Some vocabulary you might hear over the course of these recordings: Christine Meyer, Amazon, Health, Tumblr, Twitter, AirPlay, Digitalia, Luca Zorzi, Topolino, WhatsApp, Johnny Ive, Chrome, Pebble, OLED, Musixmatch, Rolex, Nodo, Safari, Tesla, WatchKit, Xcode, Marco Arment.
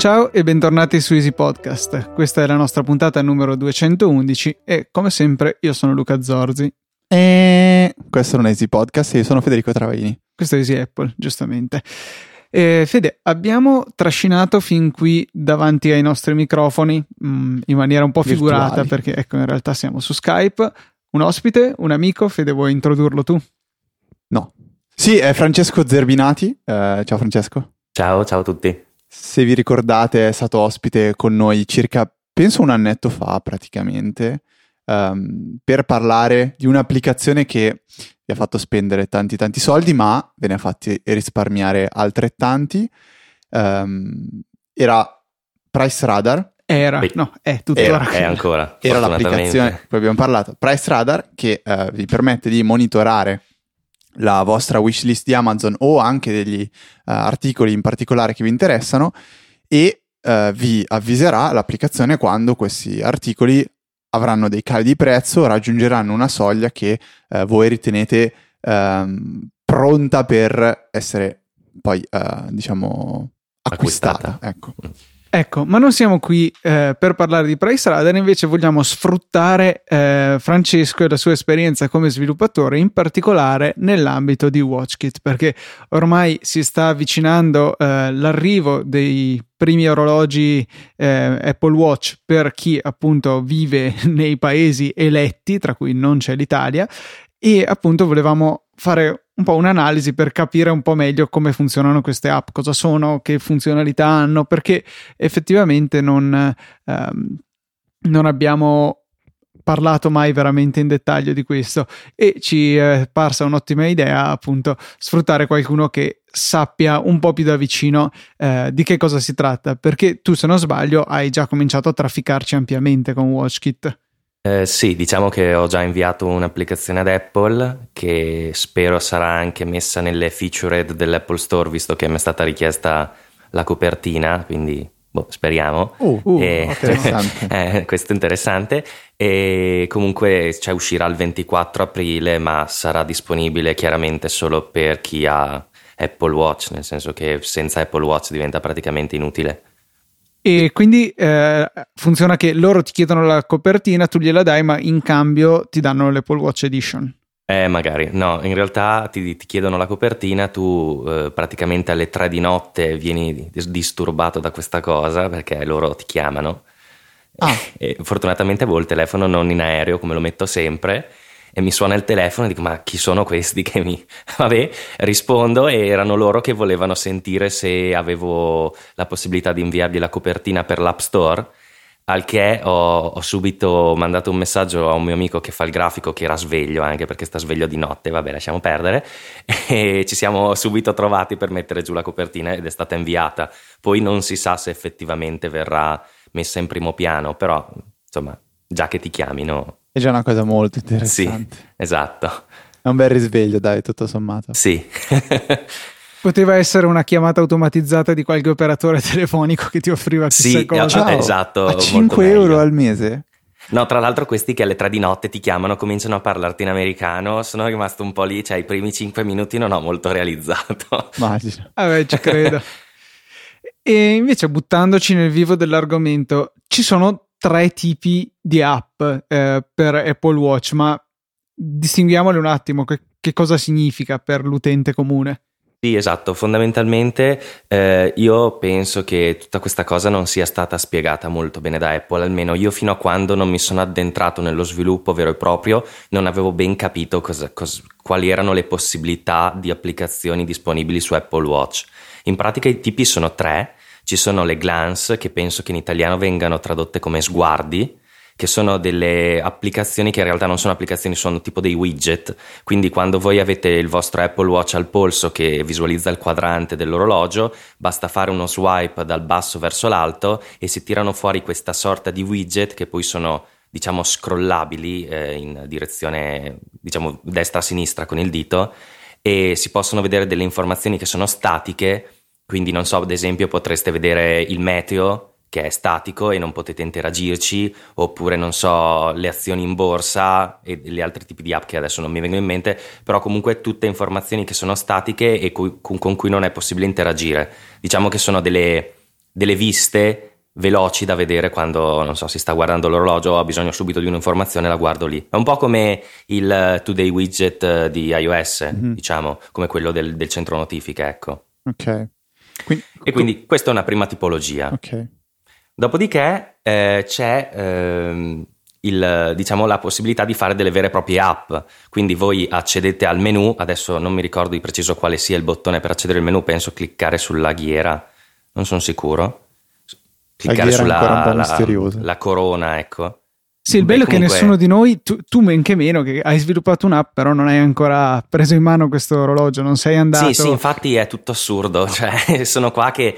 Ciao e bentornati su Easy Podcast. Questa è la nostra puntata numero 211 e come sempre io sono Luca Zorzi. E questo non è Easy Podcast, io sono Federico Travaini. Questo è Easy Apple, giustamente. Fede, abbiamo trascinato fin qui davanti ai nostri microfoni in maniera un po' figurata, perché ecco, in realtà siamo su Skype, un ospite, un amico. Fede, vuoi introdurlo tu? No. Sì, è Francesco Zerbinati. Ciao Francesco. Ciao a tutti. Se vi ricordate è stato ospite con noi circa, penso, un annetto fa praticamente, per parlare di un'applicazione che vi ha fatto spendere tanti soldi, ma ve ne ha fatti risparmiare altrettanti. Era Price Radar. Era l'applicazione, poi abbiamo parlato. Price Radar, che vi permette di monitorare la vostra wishlist di Amazon o anche degli articoli in particolare che vi interessano, e vi avviserà l'applicazione quando questi articoli avranno dei cali di prezzo, raggiungeranno una soglia che voi ritenete pronta per essere poi diciamo acquistata. Ecco, ma non siamo qui per parlare di Price Radar, invece vogliamo sfruttare Francesco e la sua esperienza come sviluppatore, in particolare nell'ambito di WatchKit, perché ormai si sta avvicinando l'arrivo dei primi orologi Apple Watch per chi appunto vive nei paesi eletti, tra cui non c'è l'Italia, e appunto volevamo fare un po' un'analisi per capire un po' meglio come funzionano queste app, cosa sono, che funzionalità hanno, perché effettivamente non abbiamo parlato mai veramente in dettaglio di questo, e ci è parsa un'ottima idea appunto sfruttare qualcuno che sappia un po' più da vicino di che cosa si tratta, perché tu, se non sbaglio, hai già cominciato a trafficarci ampiamente con WatchKit. Sì, diciamo che ho già inviato un'applicazione ad Apple che spero sarà anche messa nelle featured dell'Apple Store, visto che mi è stata richiesta la copertina, quindi speriamo. Interessante. Questo è interessante, e comunque uscirà il 24 aprile, ma sarà disponibile chiaramente solo per chi ha Apple Watch, nel senso che senza Apple Watch diventa praticamente inutile. E quindi funziona che loro ti chiedono la copertina, tu gliela dai, ma in cambio ti danno l'Apple Watch Edition. Magari no, in realtà ti chiedono la copertina, tu praticamente alle 3 di notte vieni disturbato da questa cosa, perché loro ti chiamano. E fortunatamente avevo il telefono non in aereo, come lo metto sempre, e mi suona il telefono e dico: ma chi sono questi che mi... Vabbè, rispondo, e erano loro che volevano sentire se avevo la possibilità di inviargli la copertina per l'App Store, al che ho subito mandato un messaggio a un mio amico che fa il grafico, che era sveglio, anche perché sta sveglio di notte, vabbè, lasciamo perdere, e ci siamo subito trovati per mettere giù la copertina, ed è stata inviata. Poi non si sa se effettivamente verrà messa in primo piano, però insomma, già che ti chiamino è già una cosa molto interessante. Sì, esatto. È un bel risveglio, dai, tutto sommato. Sì. Poteva essere una chiamata automatizzata di qualche operatore telefonico che ti offriva chissà cosa. Sì, esatto. A 5 euro al mese? No, tra l'altro questi che alle 3 di notte ti chiamano, cominciano a parlarti in americano, sono rimasto un po' lì, i primi 5 minuti non ho molto realizzato. Immagino. Vabbè, ci credo. E invece, buttandoci nel vivo dell'argomento, ci sono 3 tipi di app per Apple Watch, ma distinguiamole un attimo, che cosa significa per l'utente comune? Sì, esatto, fondamentalmente io penso che tutta questa cosa non sia stata spiegata molto bene da Apple, almeno io fino a quando non mi sono addentrato nello sviluppo vero e proprio non avevo ben capito quali erano le possibilità di applicazioni disponibili su Apple Watch. In pratica i tipi sono 3. Ci sono le glance, che penso che in italiano vengano tradotte come sguardi, che sono delle applicazioni che in realtà non sono applicazioni, sono tipo dei widget. Quindi quando voi avete il vostro Apple Watch al polso che visualizza il quadrante dell'orologio, basta fare uno swipe dal basso verso l'alto e si tirano fuori questa sorta di widget che poi sono, diciamo, scrollabili in direzione, diciamo, destra-sinistra con il dito, e si possono vedere delle informazioni che sono statiche. Quindi non so, ad esempio potreste vedere il meteo, che è statico e non potete interagirci, oppure non so, le azioni in borsa e gli altri tipi di app che adesso non mi vengono in mente, però comunque tutte informazioni che sono statiche e con cui non è possibile interagire. Diciamo che sono delle delle viste veloci da vedere quando, non so, si sta guardando l'orologio, ho bisogno subito di un'informazione, la guardo lì. È un po' come il Today Widget di iOS, mm-hmm. diciamo, come quello del centro notifiche, ecco. Ok. Quindi questa è una prima tipologia. Ok. Dopodiché c'è diciamo la possibilità di fare delle vere e proprie app, quindi voi accedete al menu. Adesso non mi ricordo di preciso quale sia il bottone per accedere al menu, penso cliccare sulla ghiera, non sono sicuro, cliccare sulla corona, ecco. Sì, il bello è comunque... che nessuno di noi, tu men che meno, che hai sviluppato un'app però non hai ancora preso in mano questo orologio, non sei andato... Sì, infatti è tutto assurdo, cioè sono qua che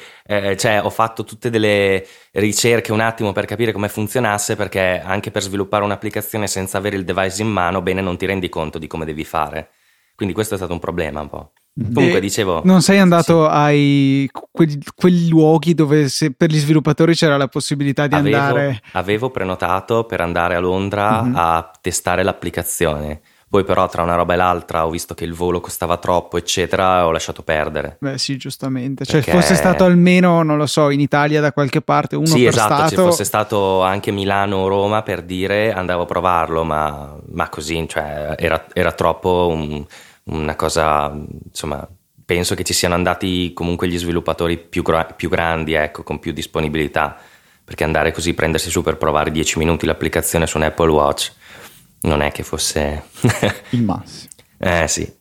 ho fatto tutte delle ricerche un attimo per capire come funzionasse, perché anche per sviluppare un'applicazione senza avere il device in mano bene non ti rendi conto di come devi fare, quindi questo è stato un problema un po'. Comunque dicevo, non sei andato ai quei luoghi dove per gli sviluppatori c'era la possibilità di andare. Avevo prenotato per andare a Londra a testare l'applicazione, poi però tra una roba e l'altra ho visto che il volo costava troppo eccetera, ho lasciato perdere. Beh sì, giustamente, perché... cioè fosse stato almeno, non lo so, in Italia da qualche parte uno sì, per esatto, stato. Sì esatto, se fosse stato anche Milano o Roma per dire andavo a provarlo, ma così, cioè era troppo una cosa, insomma, penso che ci siano andati comunque gli sviluppatori più grandi, ecco, con più disponibilità, perché andare così, prendersi su per provare 10 minuti l'applicazione su un Apple Watch non è che fosse il massimo. Sì.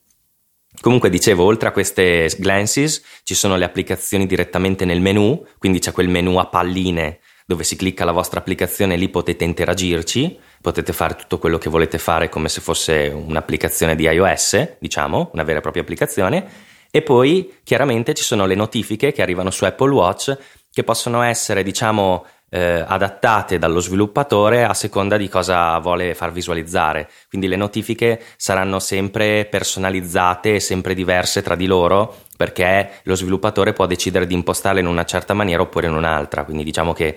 Comunque dicevo, oltre a queste glances ci sono le applicazioni direttamente nel menu, quindi c'è quel menu a palline dove si clicca la vostra applicazione, lì potete interagirci, potete fare tutto quello che volete fare come se fosse un'applicazione di iOS, diciamo, una vera e propria applicazione. E poi chiaramente ci sono le notifiche che arrivano su Apple Watch, che possono essere, diciamo, adattate dallo sviluppatore a seconda di cosa vuole far visualizzare, quindi le notifiche saranno sempre personalizzate, sempre diverse tra di loro, perché lo sviluppatore può decidere di impostarle in una certa maniera oppure in un'altra. Quindi diciamo che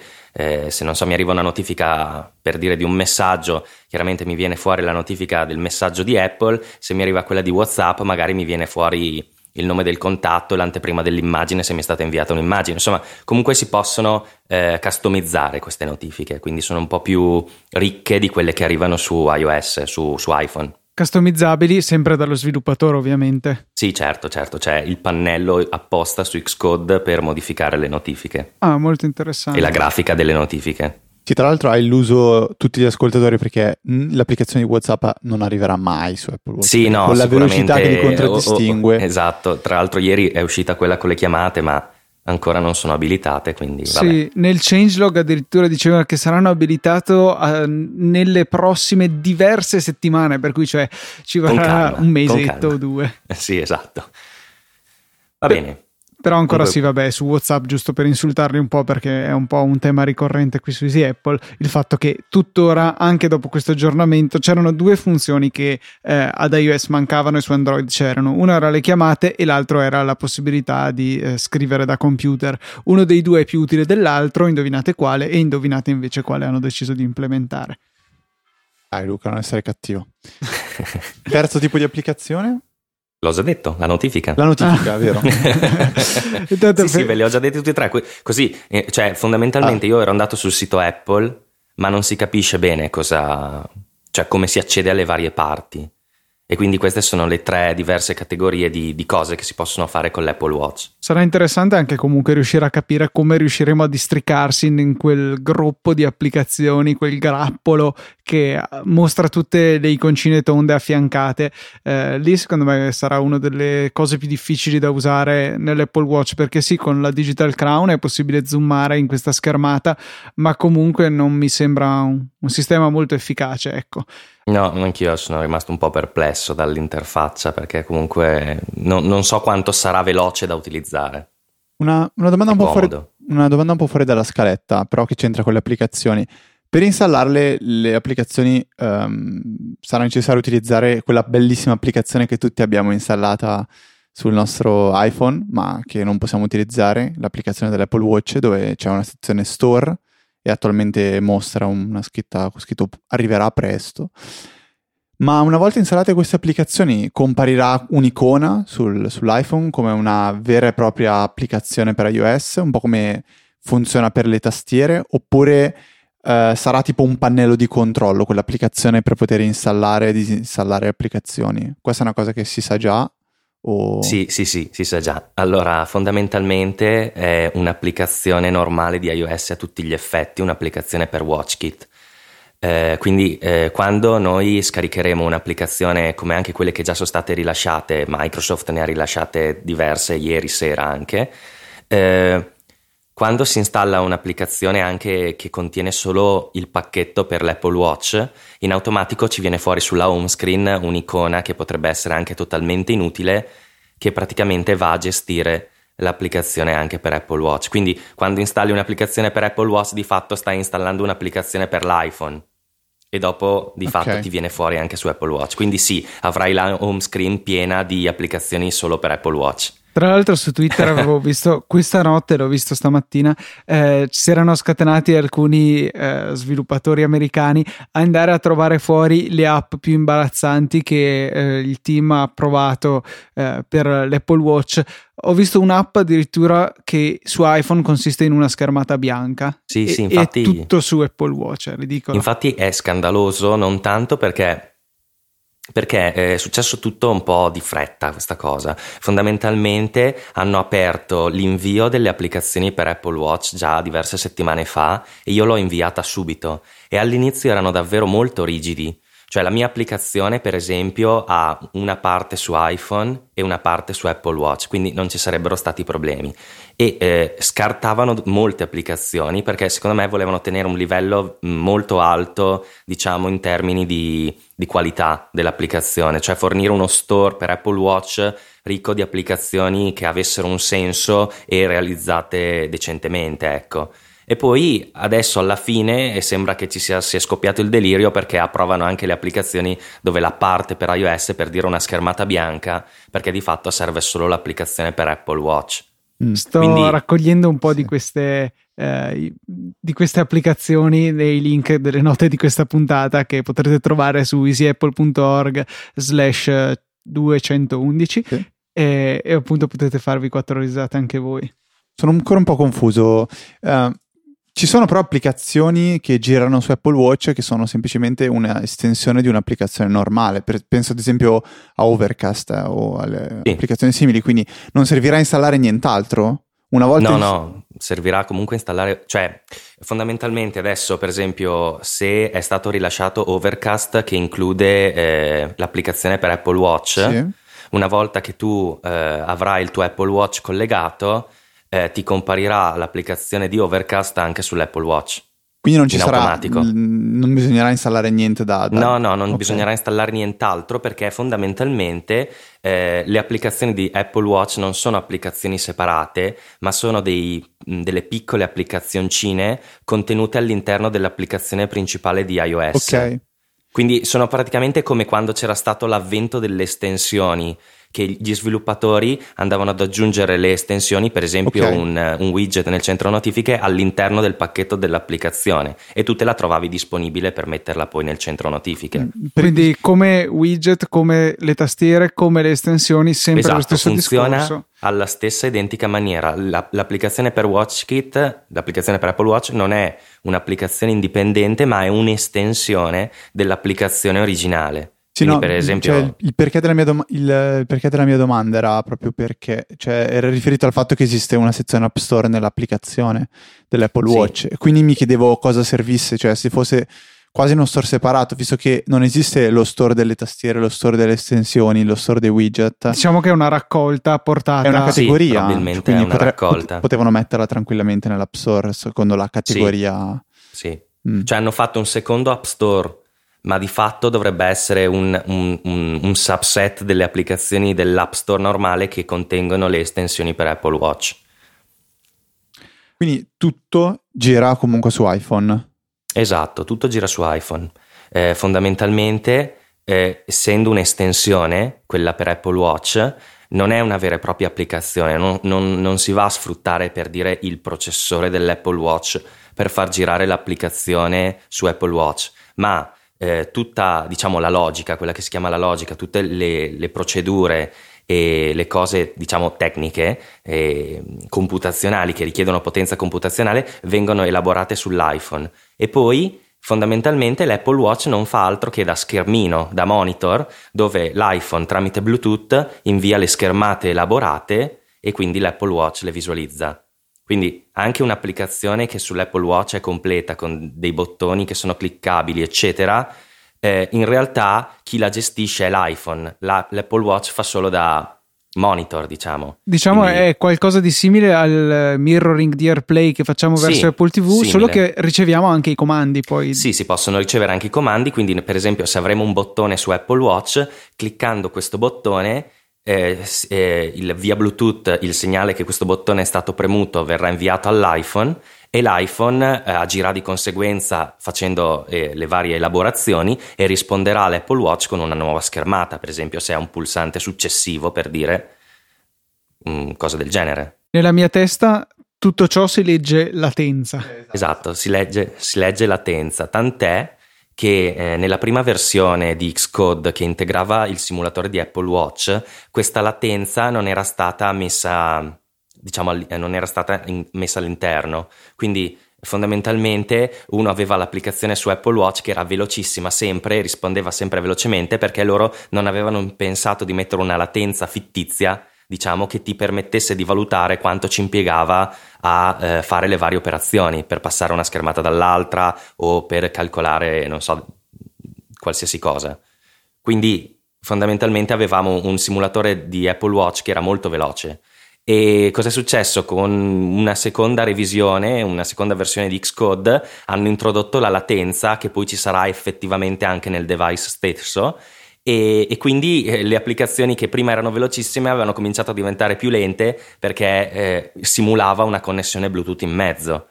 se non so, mi arriva una notifica per dire di un messaggio, chiaramente mi viene fuori la notifica del messaggio di Apple, se mi arriva quella di WhatsApp magari mi viene fuori il nome del contatto e l'anteprima dell'immagine se mi è stata inviata un'immagine. Insomma, comunque si possono customizzare queste notifiche, quindi sono un po' più ricche di quelle che arrivano su iOS, su iPhone. Customizzabili sempre dallo sviluppatore, ovviamente. Sì, certo, c'è il pannello apposta su Xcode per modificare le notifiche. Ah, molto interessante. E la grafica delle notifiche. Sì, tra l'altro ha illuso tutti gli ascoltatori, perché l'applicazione di WhatsApp non arriverà mai su Apple Watch. Sì, no, con la velocità che li contraddistingue. Esatto, tra l'altro ieri è uscita quella con le chiamate, ma ancora non sono abilitate, quindi vabbè. Sì, nel changelog addirittura diceva che saranno abilitato nelle prossime diverse settimane, per cui cioè ci vorrà un mesetto o due. Sì, esatto. Va bene. Però ancora sì, vabbè, su WhatsApp, giusto per insultarli un po', perché è un po' un tema ricorrente qui su Easy Apple, il fatto che tuttora, anche dopo questo aggiornamento, c'erano due funzioni che ad iOS mancavano e su Android c'erano. Una era le chiamate e l'altro era la possibilità di scrivere da computer. Uno dei due è più utile dell'altro, indovinate quale, e indovinate invece quale hanno deciso di implementare. Dai Luca, non essere cattivo. Terzo tipo di applicazione? L'ho già detto, la notifica, vero? sì, ve le ho già dette tutte e tre, così, cioè fondamentalmente io ero andato sul sito Apple, ma non si capisce bene cioè come si accede alle varie parti, e quindi queste sono le tre diverse categorie di cose che si possono fare con l'Apple Watch. Sarà interessante anche comunque riuscire a capire come riusciremo a districarsi in quel gruppo di applicazioni, quel grappolo che mostra tutte le iconcine tonde affiancate. Lì secondo me sarà una delle cose più difficili da usare nell'Apple Watch, perché sì, con la Digital Crown è possibile zoomare in questa schermata, ma comunque non mi sembra un sistema molto efficace, ecco. No, anch'io sono rimasto un po' perplesso dall'interfaccia, perché comunque non so quanto sarà veloce da utilizzare. Una domanda un po' fuori dalla scaletta, però che c'entra con le applicazioni. Per installarle, le applicazioni sarà necessario utilizzare quella bellissima applicazione che tutti abbiamo installata sul nostro iPhone, ma che non possiamo utilizzare, l'applicazione dell'Apple Watch, dove c'è una sezione Store e attualmente mostra una scritta con scritto arriverà presto. Ma una volta installate queste applicazioni comparirà un'icona sull'iPhone come una vera e propria applicazione per iOS, un po' come funziona per le tastiere, oppure sarà tipo un pannello di controllo quell'applicazione per poter installare e disinstallare applicazioni? Questa è una cosa che si sa già? O... Sì, si sa già. Allora, fondamentalmente è un'applicazione normale di iOS a tutti gli effetti, un'applicazione per WatchKit. Quindi quando noi scaricheremo un'applicazione come anche quelle che già sono state rilasciate, Microsoft ne ha rilasciate diverse ieri sera anche, quando si installa un'applicazione anche che contiene solo il pacchetto per l'Apple Watch, in automatico ci viene fuori sulla home screen un'icona che potrebbe essere anche totalmente inutile, che praticamente va a gestire l'applicazione anche per Apple Watch. Quindi quando installi un'applicazione per Apple Watch di fatto stai installando un'applicazione per l'iPhone e dopo di fatto ti viene fuori anche su Apple Watch. Quindi sì, avrai la home screen piena di applicazioni solo per Apple Watch. Tra l'altro su Twitter avevo visto questa notte, l'ho visto stamattina, si erano scatenati alcuni sviluppatori americani a andare a trovare fuori le app più imbarazzanti che il team ha provato per l'Apple Watch. Ho visto un'app addirittura che su iPhone consiste in una schermata bianca. Sì, infatti, è tutto su Apple Watch, è ridicolo. Infatti è scandaloso, non tanto perché è successo tutto un po' di fretta questa cosa. Fondamentalmente hanno aperto l'invio delle applicazioni per Apple Watch già diverse settimane fa e io l'ho inviata subito, e all'inizio erano davvero molto rigidi, cioè la mia applicazione per esempio ha una parte su iPhone e una parte su Apple Watch, quindi non ci sarebbero stati problemi, e scartavano molte applicazioni perché secondo me volevano tenere un livello molto alto, diciamo, in termini di qualità dell'applicazione, cioè fornire uno store per Apple Watch ricco di applicazioni che avessero un senso e realizzate decentemente, ecco. E poi adesso alla fine sembra che sia scoppiato il delirio, perché approvano anche le applicazioni dove la parte per iOS è, per dire, una schermata bianca, perché di fatto serve solo l'applicazione per Apple Watch. Quindi, raccogliendo un po' di queste applicazioni nei link delle note di questa puntata, che potrete trovare su easyapple.org/211. Sì. E appunto potete farvi 4 risate anche voi. Sono ancora un po' confuso. Ci sono però applicazioni che girano su Apple Watch che sono semplicemente una estensione di un'applicazione normale. Penso ad esempio a Overcast o alle applicazioni simili, quindi non servirà a installare nient'altro? Una volta No, servirà comunque a installare, cioè fondamentalmente adesso per esempio se è stato rilasciato Overcast che include l'applicazione per Apple Watch, sì, una volta che tu avrai il tuo Apple Watch collegato ti comparirà l'applicazione di Overcast anche sull'Apple Watch. Quindi non ci sarà automatico. Non bisognerà installare niente da... No, non bisognerà installare nient'altro, perché fondamentalmente le applicazioni di Apple Watch non sono applicazioni separate, ma sono delle piccole applicazioncine contenute all'interno dell'applicazione principale di iOS. Ok. Quindi sono praticamente come quando c'era stato l'avvento delle estensioni, che gli sviluppatori andavano ad aggiungere le estensioni, per esempio un widget nel centro notifiche all'interno del pacchetto dell'applicazione, e tu te la trovavi disponibile per metterla poi nel centro notifiche. Quindi come widget, come le tastiere, come le estensioni, sempre lo stesso funziona discorso. Alla stessa identica maniera. L'applicazione per WatchKit, l'applicazione per Apple Watch, non è un'applicazione indipendente, ma è un'estensione dell'applicazione originale. Sì, no, per esempio... cioè, il perché della mia domanda era proprio perché, cioè, era riferito al fatto che esiste una sezione App Store nell'applicazione dell'Apple Watch, e quindi mi chiedevo cosa servisse, cioè se fosse quasi uno store separato, visto che non esiste lo store delle tastiere, lo store delle estensioni, lo store dei widget. Diciamo che è una raccolta portata. È una categoria. Sì, probabilmente quindi è una raccolta. Potevano metterla tranquillamente nell'App Store secondo la categoria. Sì. Cioè hanno fatto un secondo App Store, ma di fatto dovrebbe essere un subset delle applicazioni dell'App Store normale che contengono le estensioni per Apple Watch. Quindi tutto gira comunque su iPhone. Esatto, tutto gira su iPhone. Fondamentalmente, essendo un'estensione, quella per Apple Watch, non è una vera e propria applicazione, non si va a sfruttare, per dire, il processore dell'Apple Watch per far girare l'applicazione su Apple Watch, ma tutta, diciamo, la logica, quella che si chiama la logica, tutte le procedure e le cose, diciamo, tecniche e computazionali che richiedono potenza computazionale vengono elaborate sull'iPhone. E poi fondamentalmente l'Apple Watch non fa altro che da schermino, da monitor, dove l'iPhone tramite Bluetooth invia le schermate elaborate e quindi l'Apple Watch le visualizza. Quindi anche un'applicazione che sull'Apple Watch è completa con dei bottoni che sono cliccabili, eccetera, in realtà chi la gestisce è l'iPhone. L'Apple Watch fa solo da monitor, diciamo. Quindi è qualcosa di simile al mirroring di AirPlay che facciamo verso Apple TV, simile. Solo che riceviamo anche i comandi poi. Sì, si possono ricevere anche i comandi, quindi per esempio se avremo un bottone su Apple Watch, cliccando questo bottone via Bluetooth il segnale che questo bottone è stato premuto verrà inviato all'iPhone e l'iPhone agirà di conseguenza facendo le varie elaborazioni e risponderà all'Apple Watch con una nuova schermata, per esempio se è un pulsante successivo, per dire cose del genere. Nella mia testa tutto ciò si legge latenza. Esatto, si legge latenza, tant'è che nella prima versione di Xcode che integrava il simulatore di Apple Watch questa latenza non era stata messa, messa all'interno, quindi fondamentalmente uno aveva l'applicazione su Apple Watch che era velocissima sempre, rispondeva sempre velocemente perché loro non avevano pensato di mettere una latenza fittizia, diciamo, che ti permettesse di valutare quanto ci impiegava a fare le varie operazioni per passare una schermata dall'altra o per calcolare, non so, qualsiasi cosa. Quindi fondamentalmente avevamo un simulatore di Apple Watch che era molto veloce. E cosa è successo? Con una seconda revisione, una seconda versione di Xcode, hanno introdotto la latenza che poi ci sarà effettivamente anche nel device stesso. E quindi le applicazioni che prima erano velocissime avevano cominciato a diventare più lente perché simulava una connessione Bluetooth in mezzo.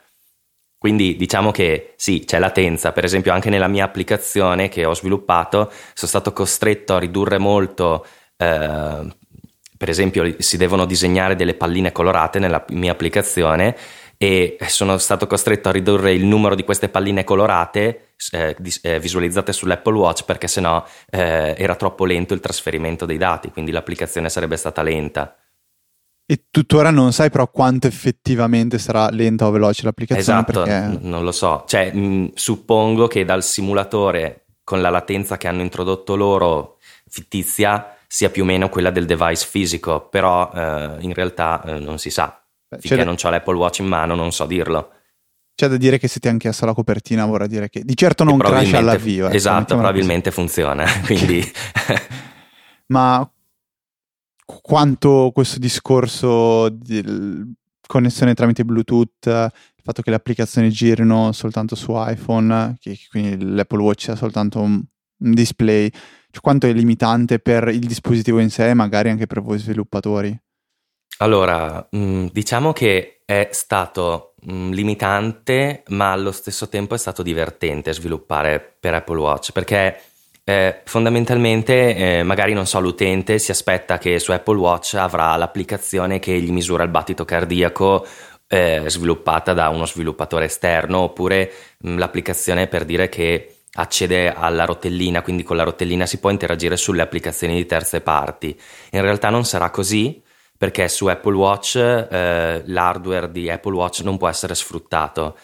Quindi diciamo che sì, c'è latenza. Per esempio anche nella mia applicazione che ho sviluppato sono stato costretto a ridurre molto. Per esempio si devono disegnare delle palline colorate nella mia applicazione e sono stato costretto a ridurre il numero di queste palline colorate visualizzate sull'Apple Watch perché sennò era troppo lento il trasferimento dei dati, quindi l'applicazione sarebbe stata lenta. E tuttora non sai però quanto effettivamente sarà lenta o veloce l'applicazione? Esatto, perché non lo so, cioè suppongo che dal simulatore con la latenza che hanno introdotto loro fittizia sia più o meno quella del device fisico, però in realtà non si sa. Finché non ho l'Apple Watch in mano non so dirlo. C'è da dire che se ti hanno chiesto la copertina vorrà dire che di certo non crash all'avvio. Esatto, probabilmente funziona. Quindi. Ma quanto questo discorso di connessione tramite Bluetooth, il fatto che le applicazioni girino soltanto su iPhone, che quindi l'Apple Watch sia soltanto un display, cioè quanto è limitante per il dispositivo in sé e magari anche per voi sviluppatori? Allora, diciamo che è stato limitante, ma allo stesso tempo è stato divertente sviluppare per Apple Watch, perché fondamentalmente magari, non so, l'utente si aspetta che su Apple Watch avrà l'applicazione che gli misura il battito cardiaco sviluppata da uno sviluppatore esterno, oppure l'applicazione, per dire, che accede alla rotellina, quindi con la rotellina si può interagire sulle applicazioni di terze parti. In realtà non sarà così, perché su Apple Watch l'hardware di Apple Watch non può essere sfruttato.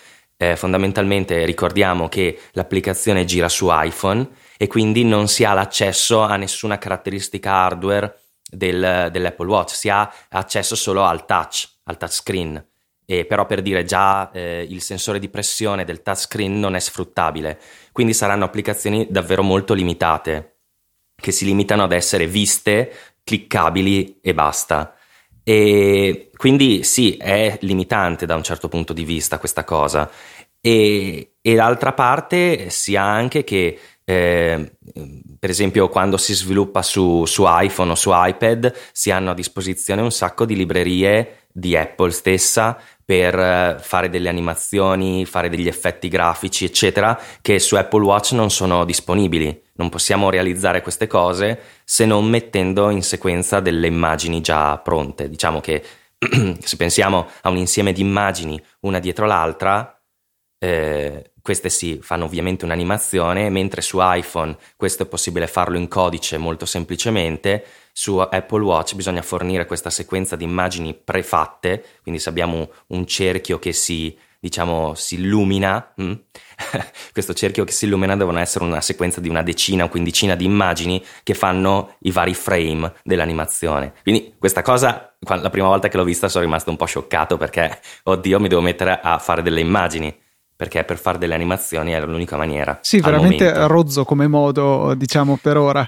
Fondamentalmente ricordiamo che l'applicazione gira su iPhone e quindi non si ha l'accesso a nessuna caratteristica hardware dell'Apple Watch, si ha accesso solo al touchscreen. Però, per dire, già il sensore di pressione del touchscreen non è sfruttabile, quindi saranno applicazioni davvero molto limitate, che si limitano ad essere viste, cliccabili e basta. E quindi sì, è limitante da un certo punto di vista questa cosa, e d'altra parte si ha anche che per esempio quando si sviluppa su iPhone o su iPad si hanno a disposizione un sacco di librerie di Apple stessa per fare delle animazioni, fare degli effetti grafici, eccetera, che su Apple Watch non sono disponibili. Non possiamo realizzare queste cose se non mettendo in sequenza delle immagini già pronte. Diciamo che se pensiamo a un insieme di immagini una dietro l'altra, queste si fanno ovviamente un'animazione, mentre su iPhone questo è possibile farlo in codice molto semplicemente. su Apple Watch bisogna fornire questa sequenza di immagini prefatte, quindi se abbiamo un cerchio che si illumina, questo cerchio che si illumina devono essere una sequenza di una decina o quindicina di immagini che fanno i vari frame dell'animazione. Quindi questa cosa, la prima volta che l'ho vista sono rimasto un po' scioccato perché, oddio, mi devo mettere a fare delle immagini, perché per fare delle animazioni era l'unica maniera. Sì, veramente rozzo come modo, diciamo, per ora.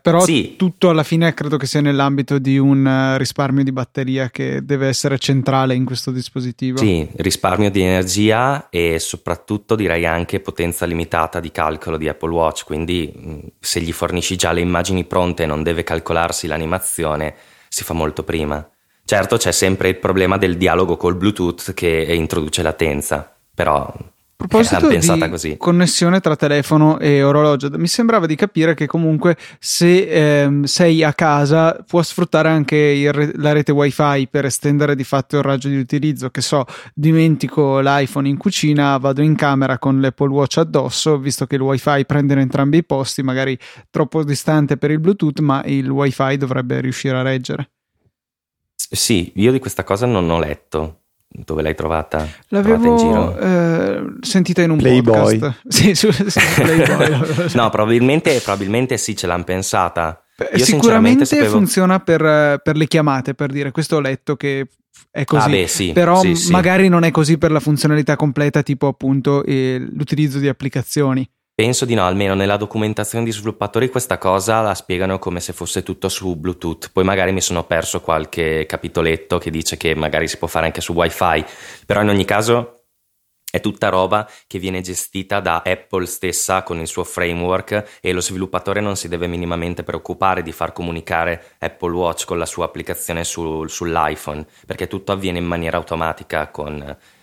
Però sì, tutto alla fine credo che sia nell'ambito di un risparmio di batteria che deve essere centrale in questo dispositivo. Sì, risparmio di energia e soprattutto direi anche potenza limitata di calcolo di Apple Watch, quindi se gli fornisci già le immagini pronte e non deve calcolarsi l'animazione, si fa molto prima. Certo, c'è sempre il problema del dialogo col Bluetooth che introduce latenza, però a proposito pensata di così. Connessione tra telefono e orologio, mi sembrava di capire che comunque se sei a casa può sfruttare anche la rete wifi per estendere di fatto il raggio di utilizzo. Che so, dimentico l'iPhone in cucina, vado in camera con l'Apple Watch addosso, visto che il wifi prende in entrambi i posti, magari troppo distante per il Bluetooth, ma il wifi dovrebbe riuscire a reggere. Sì, io di questa cosa non ho letto. Dove l'hai trovata? L'avevo sentita in un Playboy. Podcast. Sì, su Playboy. No, probabilmente sì, ce l'hanno pensata. Io sicuramente funziona per le chiamate, per dire, questo ho letto che è così, però sì. Magari non è così per la funzionalità completa, tipo appunto l'utilizzo di applicazioni. Penso di no, almeno nella documentazione di sviluppatori questa cosa la spiegano come se fosse tutto su Bluetooth. Poi magari mi sono perso qualche capitoletto che dice che magari si può fare anche su Wi-Fi, però in ogni caso è tutta roba che viene gestita da Apple stessa con il suo framework e lo sviluppatore non si deve minimamente preoccupare di far comunicare Apple Watch con la sua applicazione sull'iPhone, perché tutto avviene in maniera automatica con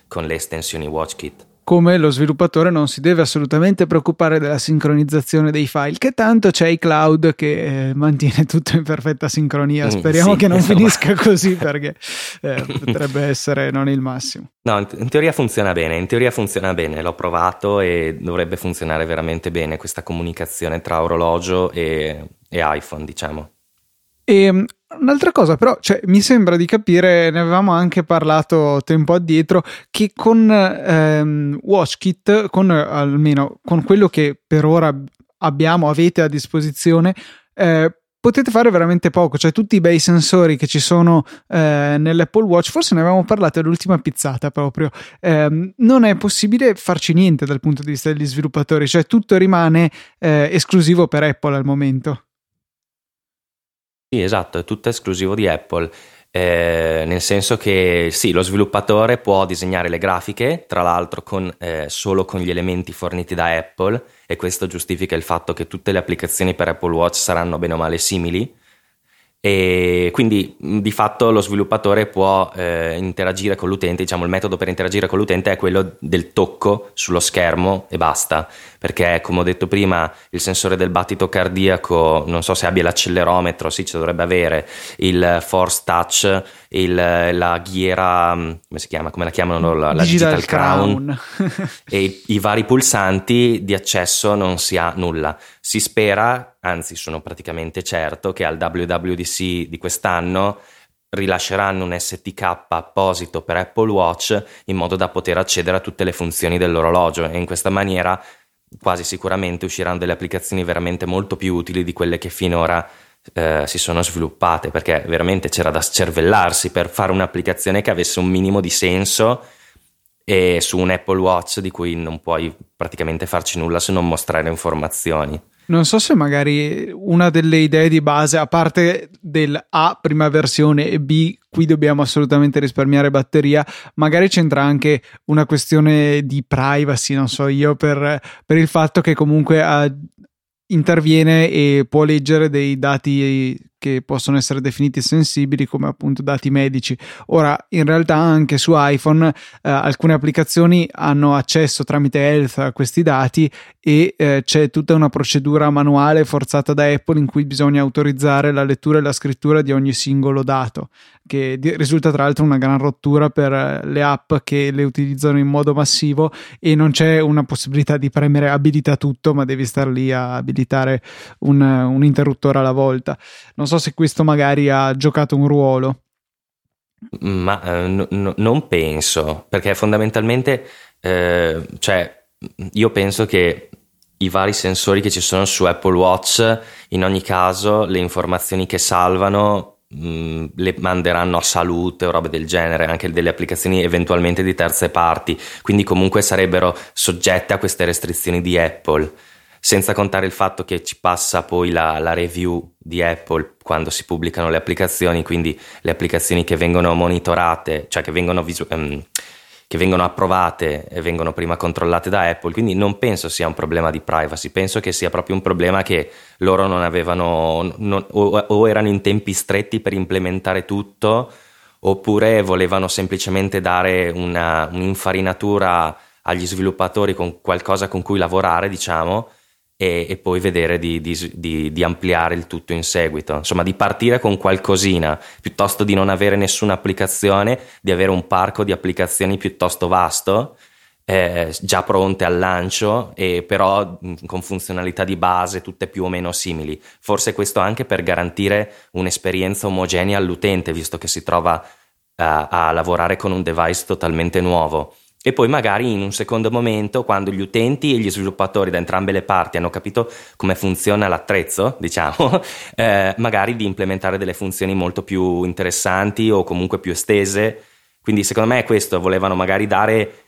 le estensioni WatchKit. Come lo sviluppatore non si deve assolutamente preoccupare della sincronizzazione dei file, che tanto c'è iCloud che mantiene tutto in perfetta sincronia. Speriamo che non finisca così, perché potrebbe essere non il massimo. No, in teoria funziona bene, l'ho provato e dovrebbe funzionare veramente bene questa comunicazione tra orologio e iPhone, diciamo. E un'altra cosa però, cioè, mi sembra di capire, ne avevamo anche parlato tempo addietro, che con WatchKit, almeno con quello che per ora avete a disposizione, potete fare veramente poco. Cioè tutti i bei sensori che ci sono nell'Apple Watch, forse ne avevamo parlato all'ultima pizzata proprio, non è possibile farci niente dal punto di vista degli sviluppatori, cioè tutto rimane esclusivo per Apple al momento. Sì, esatto, è tutto esclusivo di Apple, nel senso che sì, lo sviluppatore può disegnare le grafiche, tra l'altro solo con gli elementi forniti da Apple, e questo giustifica il fatto che tutte le applicazioni per Apple Watch saranno bene o male simili, e quindi di fatto lo sviluppatore può interagire con l'utente. Diciamo, il metodo per interagire con l'utente è quello del tocco sullo schermo e basta, perché come ho detto prima il sensore del battito cardiaco non so se abbia l'accelerometro, sì, ce dovrebbe avere il force touch, la ghiera, come la chiamano, la digital crown. E i vari pulsanti di accesso non si ha nulla. Si spera, anzi sono praticamente certo, che al WWDC di quest'anno rilasceranno un STK apposito per Apple Watch in modo da poter accedere a tutte le funzioni dell'orologio, e in questa maniera quasi sicuramente usciranno delle applicazioni veramente molto più utili di quelle che finora si sono sviluppate, perché veramente c'era da scervellarsi per fare un'applicazione che avesse un minimo di senso e su un Apple Watch di cui non puoi praticamente farci nulla se non mostrare informazioni. Non so se magari una delle idee di base, a parte del A, prima versione, e B, qui dobbiamo assolutamente risparmiare batteria, magari c'entra anche una questione di privacy, non so io, per il fatto che comunque interviene e può leggere dei dati che possono essere definiti sensibili, come appunto dati medici. Ora, in realtà anche su iPhone alcune applicazioni hanno accesso tramite Health a questi dati, e c'è tutta una procedura manuale forzata da Apple in cui bisogna autorizzare la lettura e la scrittura di ogni singolo dato, che risulta tra l'altro una gran rottura per le app che le utilizzano in modo massivo, e non c'è una possibilità di premere abilita tutto, ma devi star lì a abilitare un interruttore alla volta. Non so se questo magari ha giocato un ruolo. Ma non penso, perché fondamentalmente cioè io penso che i vari sensori che ci sono su Apple Watch, in ogni caso le informazioni che salvano le manderanno a salute o robe del genere, anche delle applicazioni eventualmente di terze parti, quindi comunque sarebbero soggette a queste restrizioni di Apple, senza contare il fatto che ci passa poi la review di Apple quando si pubblicano le applicazioni, quindi le applicazioni che vengono monitorate, cioè che vengono approvate e vengono prima controllate da Apple, quindi non penso sia un problema di privacy, penso che sia proprio un problema che loro non avevano, o erano in tempi stretti per implementare tutto, oppure volevano semplicemente dare un'infarinatura agli sviluppatori con qualcosa con cui lavorare, diciamo, e poi vedere di ampliare il tutto in seguito, insomma di partire con qualcosina piuttosto di non avere nessuna applicazione, di avere un parco di applicazioni piuttosto vasto, già pronte al lancio, e però con funzionalità di base tutte più o meno simili, forse questo anche per garantire un'esperienza omogenea all'utente, visto che si trova a lavorare con un device totalmente nuovo. E poi magari in un secondo momento, quando gli utenti e gli sviluppatori da entrambe le parti hanno capito come funziona l'attrezzo, diciamo, magari di implementare delle funzioni molto più interessanti o comunque più estese. Quindi secondo me è questo, volevano magari dare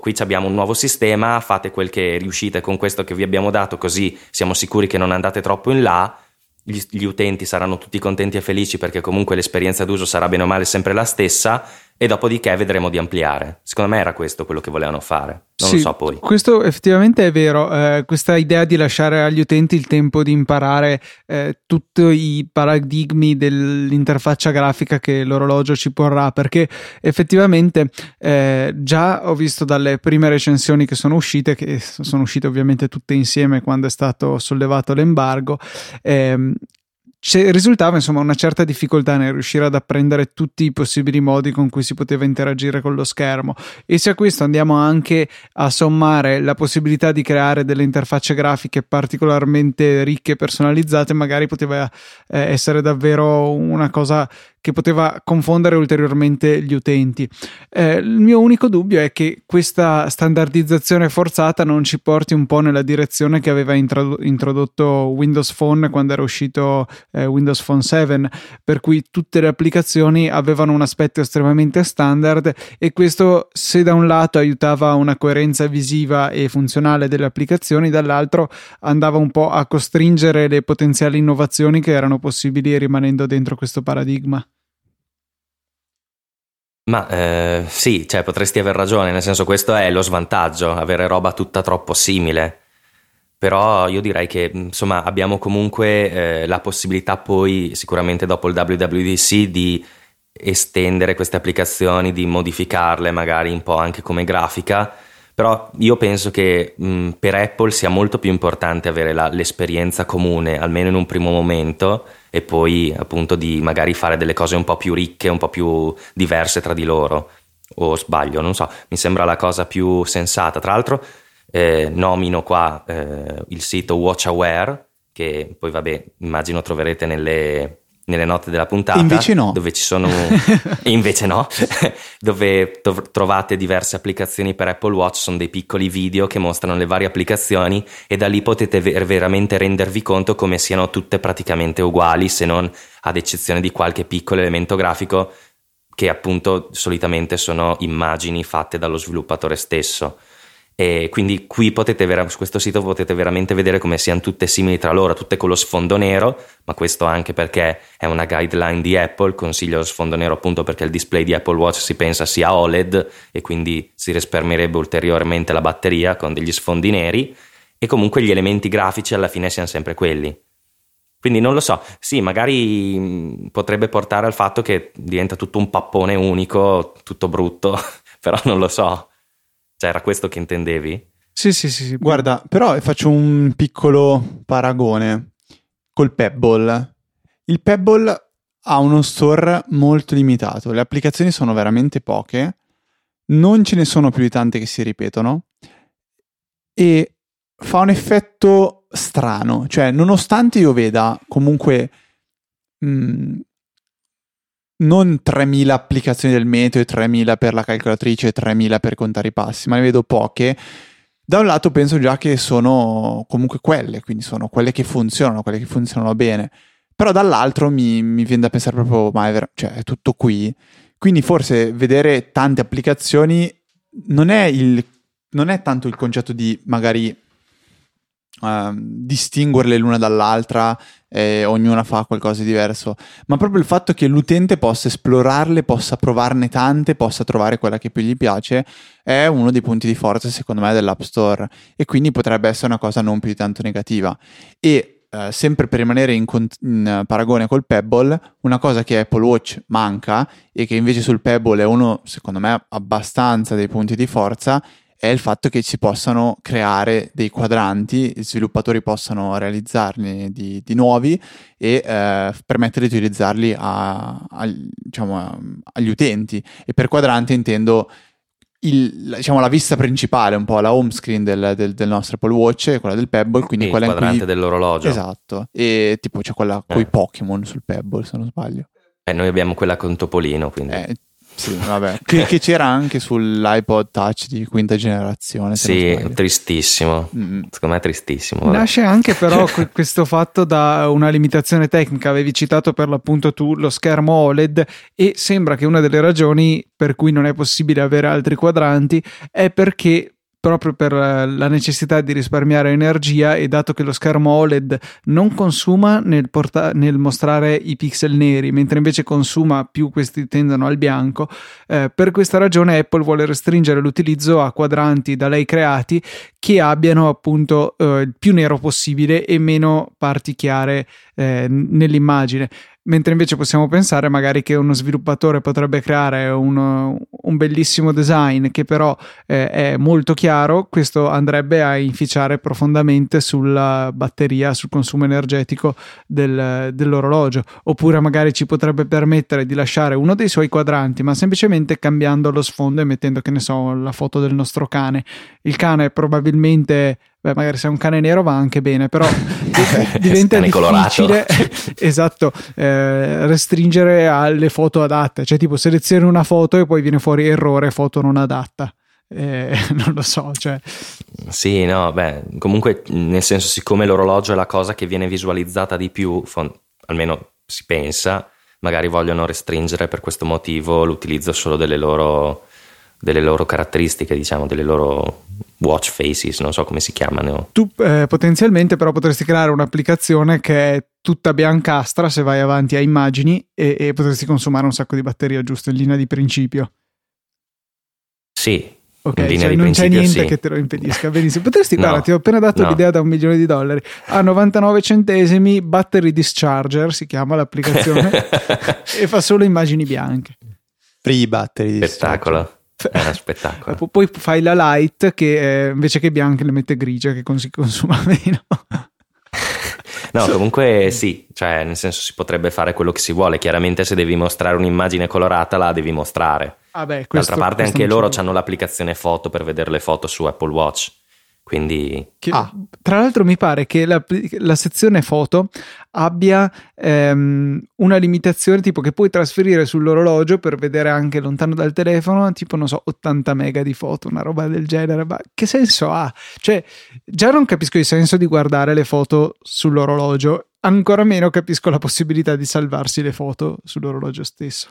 qui abbiamo un nuovo sistema, fate quel che riuscite con questo che vi abbiamo dato, così siamo sicuri che non andate troppo in là. Gli utenti saranno tutti contenti e felici perché comunque l'esperienza d'uso sarà bene o male sempre la stessa, e dopodiché vedremo di ampliare. Secondo me era questo quello che volevano fare, non sì, lo so poi. Questo effettivamente è vero, questa idea di lasciare agli utenti il tempo di imparare tutti i paradigmi dell'interfaccia grafica che l'orologio ci porrà, perché effettivamente già ho visto dalle prime recensioni che sono uscite ovviamente tutte insieme quando è stato sollevato l'embargo, risultava insomma una certa difficoltà nel riuscire ad apprendere tutti i possibili modi con cui si poteva interagire con lo schermo, e se a questo andiamo anche a sommare la possibilità di creare delle interfacce grafiche particolarmente ricche e personalizzate, magari poteva essere davvero una cosa che poteva confondere ulteriormente gli utenti. Il mio unico dubbio è che questa standardizzazione forzata non ci porti un po' nella direzione che aveva introdotto Windows Phone quando era uscito Windows Phone 7, per cui tutte le applicazioni avevano un aspetto estremamente standard, e questo, se da un lato aiutava una coerenza visiva e funzionale delle applicazioni, dall'altro andava un po' a costringere le potenziali innovazioni che erano possibili rimanendo dentro questo paradigma. Ma sì, cioè potresti aver ragione, nel senso questo è lo svantaggio, avere roba tutta troppo simile, però io direi che insomma abbiamo comunque la possibilità poi sicuramente dopo il WWDC di estendere queste applicazioni, di modificarle magari un po' anche come grafica, però io penso che per Apple sia molto più importante avere l'esperienza comune, almeno in un primo momento, e poi appunto di magari fare delle cose un po' più ricche, un po' più diverse tra di loro, o sbaglio, non so, mi sembra la cosa più sensata. Tra l'altro nomino qua il sito WatchAware, che poi vabbè immagino troverete nelle note della puntata, invece no, dove ci sono invece no dove trovate diverse applicazioni per Apple Watch, sono dei piccoli video che mostrano le varie applicazioni, e da lì potete veramente rendervi conto come siano tutte praticamente uguali, se non ad eccezione di qualche piccolo elemento grafico che appunto solitamente sono immagini fatte dallo sviluppatore stesso. E quindi qui su questo sito potete veramente vedere come siano tutte simili tra loro, tutte con lo sfondo nero, ma questo anche perché è una guideline di Apple, consiglio lo sfondo nero appunto perché il display di Apple Watch si pensa sia OLED e quindi si risparmierebbe ulteriormente la batteria con degli sfondi neri, e comunque gli elementi grafici alla fine siano sempre quelli. Quindi non lo so, sì, magari potrebbe portare al fatto che diventa tutto un pappone unico, tutto brutto, però non lo so. Cioè, era questo che intendevi? Sì. Guarda, però faccio un piccolo paragone col Pebble. Il Pebble ha uno store molto limitato, le applicazioni sono veramente poche, non ce ne sono più di tante che si ripetono, e fa un effetto strano. Cioè, nonostante io veda comunque non 3000 applicazioni del meteo e 3000 per la calcolatrice e 3000 per contare i passi, ma ne vedo poche. Da un lato penso già che sono comunque quelle, quindi sono quelle che funzionano bene. Però dall'altro mi viene da pensare proprio, ma è tutto qui. Quindi forse vedere tante applicazioni non è tanto il concetto di magari distinguerle l'una dall'altra, ognuna fa qualcosa di diverso, ma proprio il fatto che l'utente possa esplorarle, possa provarne tante, possa trovare quella che più gli piace, è uno dei punti di forza secondo me dell'App Store, e quindi potrebbe essere una cosa non più di tanto negativa. E sempre per rimanere in paragone col Pebble, una cosa che Apple Watch manca e che invece sul Pebble è uno, secondo me, abbastanza dei punti di forza, è il fatto che si possano creare dei quadranti, gli sviluppatori possano realizzarne di nuovi e permettere di utilizzarli agli utenti. E per quadrante intendo la vista principale, un po' la home screen del nostro Apple Watch, quella del Pebble, quindi quella il quadrante in cui... dell'orologio. Esatto, e tipo c'è quella coi Pokémon sul Pebble, se non sbaglio. Noi abbiamo quella con Topolino, quindi... Sì, vabbè. Che c'era anche sull'iPod Touch di quinta generazione. Sì, tristissimo. Secondo me è tristissimo. Vabbè. Nasce anche però questo fatto da una limitazione tecnica. Avevi citato per l'appunto tu lo schermo OLED, e sembra che una delle ragioni per cui non è possibile avere altri quadranti è perché, proprio per la necessità di risparmiare energia, e dato che lo schermo OLED non consuma nel mostrare i pixel neri, mentre invece consuma più questi tendono al bianco, per questa ragione Apple vuole restringere l'utilizzo a quadranti da lei creati che abbiano appunto il più nero possibile e meno parti chiare nell'immagine. Mentre invece possiamo pensare magari che uno sviluppatore potrebbe creare un bellissimo design che però è molto chiaro. Questo andrebbe a inficiare profondamente sulla batteria, sul consumo energetico dell'orologio. Oppure magari ci potrebbe permettere di lasciare uno dei suoi quadranti, ma semplicemente cambiando lo sfondo e mettendo, che ne so, la foto del nostro cane. Il cane è probabilmente... Beh, magari se è un cane nero va anche bene, però diventa difficile, esatto, restringere alle foto adatte. Cioè, tipo, selezioni una foto e poi viene fuori errore, foto non adatta. Non lo so, cioè. Sì, no, beh, comunque, nel senso, siccome l'orologio è la cosa che viene visualizzata di più, almeno si pensa, magari vogliono restringere per questo motivo l'utilizzo solo delle loro caratteristiche, diciamo, delle loro watch faces, non so come si chiamano. Tu potenzialmente però potresti creare un'applicazione che è tutta biancastra se vai avanti a immagini, e potresti consumare un sacco di batteria, giusto, in linea di principio. Sì. Ok, cioè non c'è niente che te lo impedisca. Benissimo. Potresti, guarda, ti ho appena dato l'idea da $1.000.000 a 99 centesimi, battery discharger si chiama l'applicazione, e fa solo immagini bianche. Free battery discharger. Spettacolo. È uno spettacolo. Poi fai la light che invece che bianca le mette grigia, che così consuma meno. No, comunque sì, cioè nel senso si potrebbe fare quello che si vuole. Chiaramente se devi mostrare un'immagine colorata la devi mostrare. Ah beh, questo, d'altra parte anche loro hanno l'applicazione foto per vedere le foto su Apple Watch. Quindi tra l'altro mi pare che la sezione foto abbia una limitazione, tipo che puoi trasferire sull'orologio per vedere anche lontano dal telefono, tipo non so, 80 mega di foto, una roba del genere. Ma che senso ha? Cioè, già non capisco il senso di guardare le foto sull'orologio, ancora meno capisco la possibilità di salvarsi le foto sull'orologio stesso.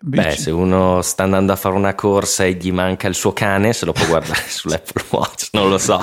Beh, se uno sta andando a fare una corsa e gli manca il suo cane, se lo può guardare sull'Apple Watch, non lo so.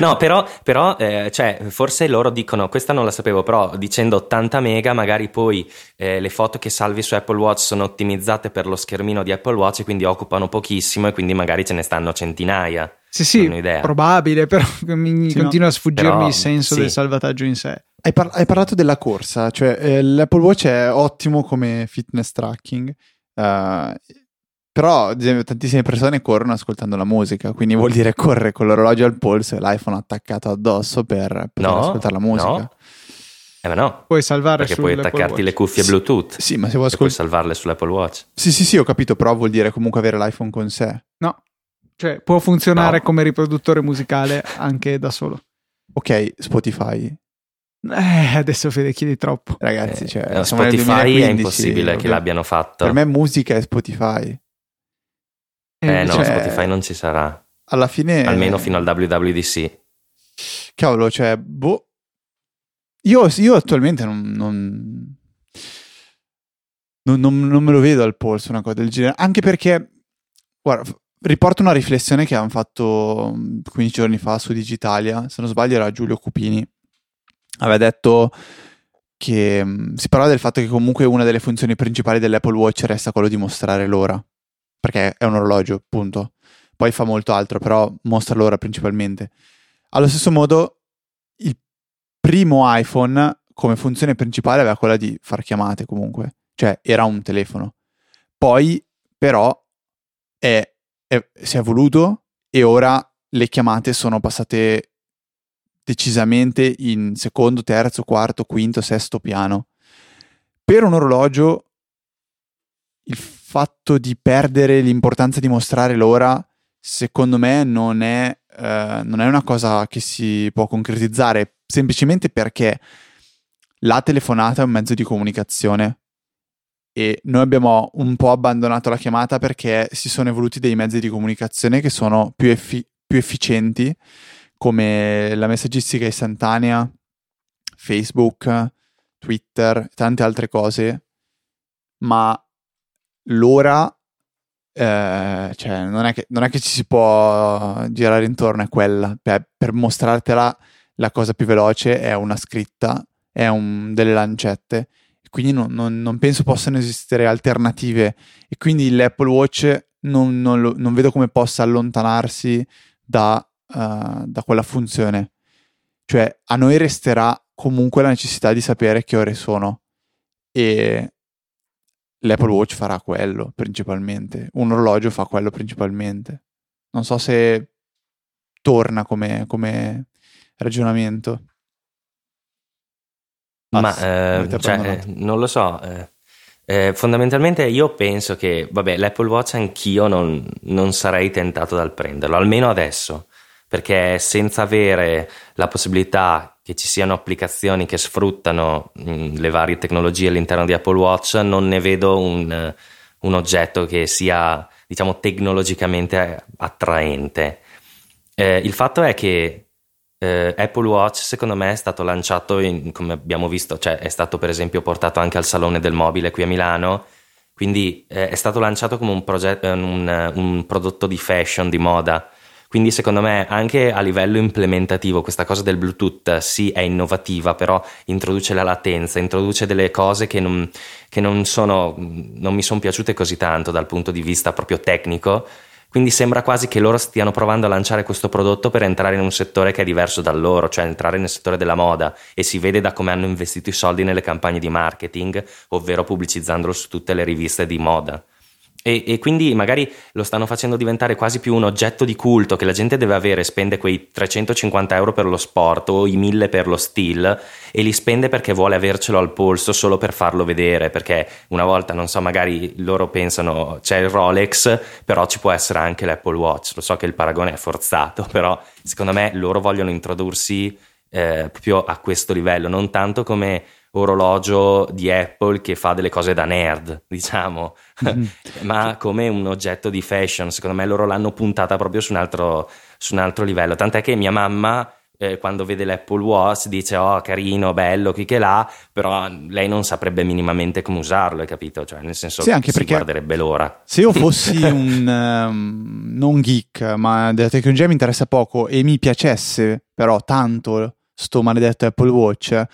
No, però cioè, forse loro dicono, questa non la sapevo, però dicendo 80 mega magari poi le foto che salvi su Apple Watch sono ottimizzate per lo schermino di Apple Watch e quindi occupano pochissimo, e quindi magari ce ne stanno centinaia. Sì, sì, probabile, però continua a sfuggirmi il senso del salvataggio in sé. Hai parlato della corsa, cioè l'Apple Watch è ottimo come fitness tracking, però ad esempio, tantissime persone corrono ascoltando la musica, quindi vuol dire correre con l'orologio al polso e l'iPhone attaccato addosso per ascoltare la musica. No, puoi salvare perché puoi attaccarti le cuffie Bluetooth. Sì, ma se vuoi puoi salvarle sull'Apple Watch. Sì, ho capito, però vuol dire comunque avere l'iPhone con sé. No. Cioè, può funzionare come riproduttore musicale anche da solo. Ok, Spotify Adesso Fede chiedi troppo, ragazzi, cioè, no, Spotify nel 2015, è impossibile che l'abbiano fatto. Per me musica è Spotify, no, cioè, Spotify non ci sarà alla fine, almeno fino al WWDC. Cavolo, cioè, boh, io attualmente non me lo vedo al polso una cosa del genere, anche perché, guarda, riporto una riflessione che hanno fatto 15 giorni fa su Digitalia, se non sbaglio era Giulio Cupini, aveva detto che si parlava del fatto che comunque una delle funzioni principali dell'Apple Watch resta quello di mostrare l'ora, perché è un orologio, punto. Poi fa molto altro, però mostra l'ora principalmente. Allo stesso modo, il primo iPhone come funzione principale aveva quella di far chiamate comunque, cioè era un telefono. Poi però si è evoluto e ora le chiamate sono passate decisamente in secondo, terzo, quarto, quinto, sesto piano. Per un orologio il fatto di perdere l'importanza di mostrare l'ora, secondo me, non è una cosa che si può concretizzare, semplicemente perché la telefonata è un mezzo di comunicazione e noi abbiamo un po' abbandonato la chiamata perché si sono evoluti dei mezzi di comunicazione che sono più efficienti, come la messaggistica istantanea, Facebook, Twitter, tante altre cose, ma l'ora, cioè, non è che ci si può girare intorno a quella. Per mostrartela, la cosa più veloce è una scritta, è delle lancette, quindi non penso possano esistere alternative, e quindi l'Apple Watch non vedo come possa allontanarsi da quella funzione. Cioè, a noi resterà comunque la necessità di sapere che ore sono, e l'Apple Watch farà quello principalmente, un orologio fa quello principalmente. Non so se torna come ragionamento. Non lo so, fondamentalmente io penso che, vabbè, l'Apple Watch anch'io non sarei tentato dal prenderlo, almeno adesso, perché senza avere la possibilità che ci siano applicazioni che sfruttano le varie tecnologie all'interno di Apple Watch, non ne vedo un oggetto che sia, diciamo, tecnologicamente attraente. Il fatto è che Apple Watch, secondo me, è stato lanciato, come abbiamo visto, cioè è stato per esempio portato anche al Salone del Mobile qui a Milano, quindi è stato lanciato come un prodotto di fashion, di moda. Quindi secondo me anche a livello implementativo questa cosa del Bluetooth sì è innovativa, però introduce la latenza, introduce delle cose che non mi sono piaciute così tanto dal punto di vista proprio tecnico. Quindi sembra quasi che loro stiano provando a lanciare questo prodotto per entrare in un settore che è diverso da loro, cioè entrare nel settore della moda, e si vede da come hanno investito i soldi nelle campagne di marketing, ovvero pubblicizzandolo su tutte le riviste di moda. E quindi magari lo stanno facendo diventare quasi più un oggetto di culto che la gente deve avere, spende quei 350 euro per lo sport o i 1000 per lo steel e li spende perché vuole avercelo al polso solo per farlo vedere, perché una volta, non so, magari loro pensano c'è il Rolex, però ci può essere anche l'Apple Watch. Lo so che il paragone è forzato, però secondo me loro vogliono introdursi proprio a questo livello, non tanto come orologio di Apple che fa delle cose da nerd, diciamo, ma come un oggetto di fashion. Secondo me loro l'hanno puntata proprio su un altro livello, tant'è che mia mamma quando vede l'Apple Watch dice oh carino, bello, qui che là, però lei non saprebbe minimamente come usarlo, hai capito? Cioè, nel senso, sì, anche perché guarderebbe l'ora. Se io fossi un non geek, ma della tecnologia mi interessa poco, e mi piacesse però tanto sto maledetto Apple Watch,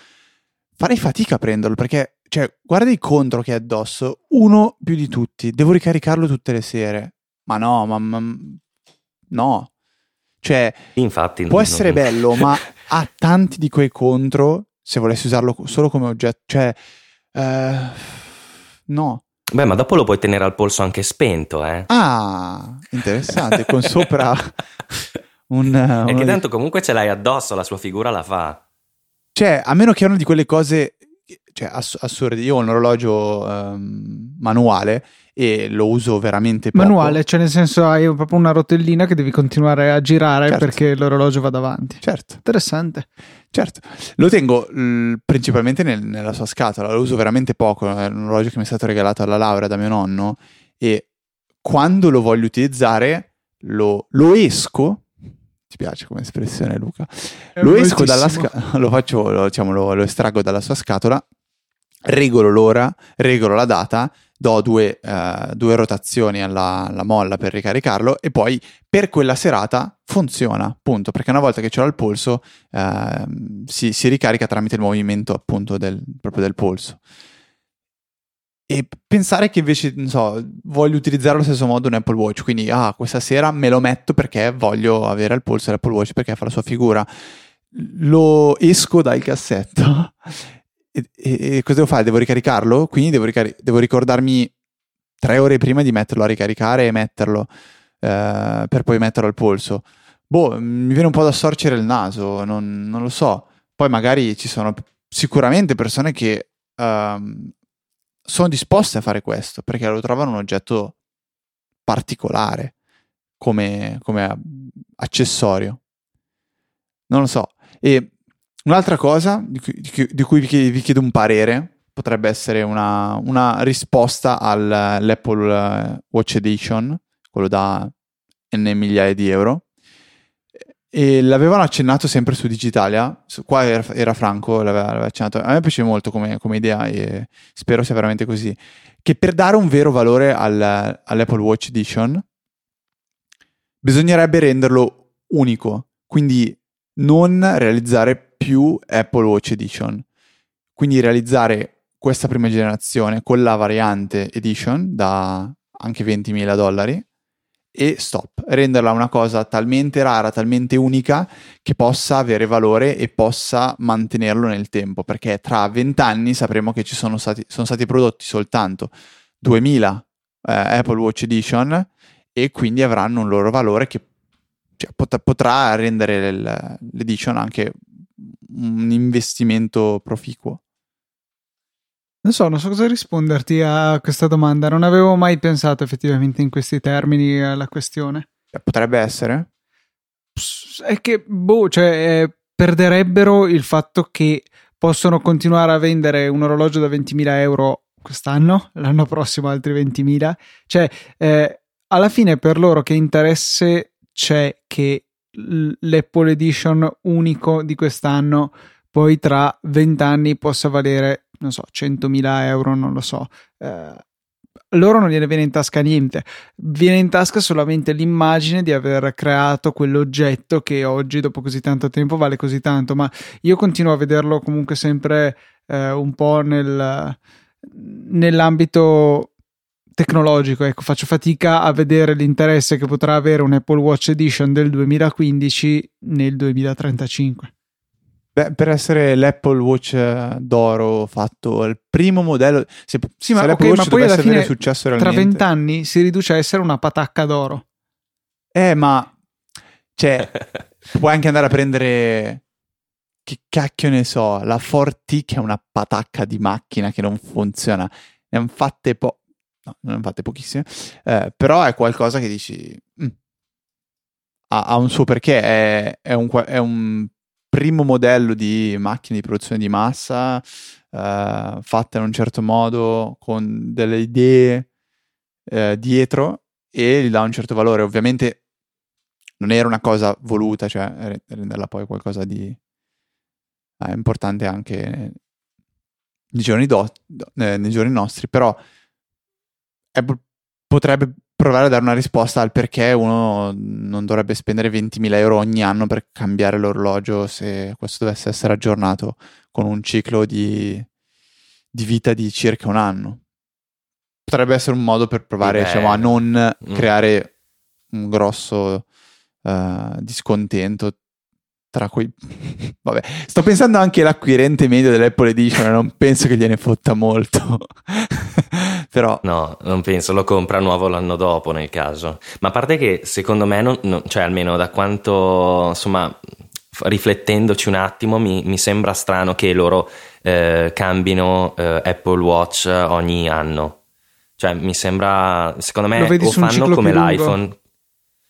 farei fatica a prenderlo, perché, cioè, guarda i contro che è addosso, uno più di tutti, devo ricaricarlo tutte le sere, ma no, cioè, infatti può essere bello, ma ha tanti di quei contro, se volessi usarlo solo come oggetto, cioè, no. Beh, ma dopo lo puoi tenere al polso anche spento, eh? Ah, interessante, con sopra e che tanto comunque ce l'hai addosso, la sua figura la fa. Cioè, a meno che una di quelle cose, cioè, assurde. Io ho un orologio manuale e lo uso veramente poco. Manuale, cioè nel senso hai proprio una rotellina che devi continuare a girare, certo, perché l'orologio va davanti. Certo. Interessante. Certo. Lo tengo principalmente nella sua scatola, lo uso veramente poco, è un orologio che mi è stato regalato alla laurea da mio nonno e quando lo voglio utilizzare lo esco. Ti piace come espressione, Luca? Lo esco dalla scatola, lo estraggo dalla sua scatola, regolo l'ora, regolo la data, do due rotazioni alla molla per ricaricarlo e poi per quella serata funziona, appunto, perché una volta che ce l'ho al polso si ricarica tramite il movimento, appunto, del polso. E pensare che invece, non so, voglio utilizzare allo stesso modo un Apple Watch, quindi questa sera me lo metto perché voglio avere al polso l'Apple Watch perché fa la sua figura, lo esco dal cassetto e cosa devo fare? Devo ricaricarlo? Quindi devo ricordarmi 3 ore prima di metterlo a ricaricare e metterlo per poi metterlo al polso. Mi viene un po' da storcere il naso, non lo so. Poi magari ci sono sicuramente persone che sono disposte a fare questo perché lo trovano un oggetto particolare come accessorio, non lo so. E un'altra cosa di cui vi chiedo un parere potrebbe essere una risposta all'Apple Watch Edition, quello da n migliaia di euro, e l'avevano accennato sempre su Digitalia, qua era Franco, l'aveva accennato. A me piace molto come idea e spero sia veramente così, che per dare un vero valore all'Apple Watch Edition bisognerebbe renderlo unico, quindi non realizzare più Apple Watch Edition, quindi realizzare questa prima generazione con la variante Edition da anche $20,000 e stop, renderla una cosa talmente rara, talmente unica che possa avere valore e possa mantenerlo nel tempo, perché tra 20 anni sapremo che sono stati prodotti soltanto 2000 Apple Watch Edition e quindi avranno un loro valore che, cioè, potrà rendere l'edition anche un investimento proficuo. Non so cosa risponderti a questa domanda, non avevo mai pensato effettivamente in questi termini alla questione. Potrebbe essere? È che, cioè, perderebbero il fatto che possono continuare a vendere un orologio da 20.000 euro quest'anno, l'anno prossimo altri 20.000, cioè alla fine per loro che interesse c'è che l'Apple Edition unico di quest'anno poi tra 20 anni possa valere, non so, 100.000 euro, non lo so. Loro non gliene viene in tasca niente, viene in tasca solamente l'immagine di aver creato quell'oggetto che oggi, dopo così tanto tempo, vale così tanto. Ma io continuo a vederlo comunque sempre un po' nell'ambito tecnologico, ecco, faccio fatica a vedere l'interesse che potrà avere un Apple Watch Edition del 2015 nel 2035. Per essere l'Apple Watch d'oro fatto il primo modello, se l'Apple Watch dovesse avere successo realmente, tra 20 anni si riduce a essere una patacca d'oro. Ma cioè puoi anche andare a prendere, che cacchio ne so, la 4T, che è una patacca di macchina che non funziona, ne hanno fatte pochissime, però è qualcosa che dici ha un suo perché, è un primo modello di macchina di produzione di massa, fatta in un certo modo, con delle idee dietro, e gli dà un certo valore. Ovviamente non era una cosa voluta, cioè renderla poi qualcosa di importante anche nei giorni nostri, però potrebbe provare a dare una risposta al perché uno non dovrebbe spendere 20.000 euro ogni anno per cambiare l'orologio, se questo dovesse essere aggiornato con un ciclo di vita di circa un anno. Potrebbe essere un modo per provare a non creare un grosso discontento tra cui vabbè, sto pensando anche l'acquirente medio dell'Apple Edition, non penso che gliene fotta molto. Però no, non penso, lo compra nuovo l'anno dopo nel caso. Ma a parte che secondo me non, cioè almeno da quanto, insomma, riflettendoci un attimo, mi sembra strano che loro cambino Apple Watch ogni anno. Cioè mi sembra, secondo me o fanno come l'iPhone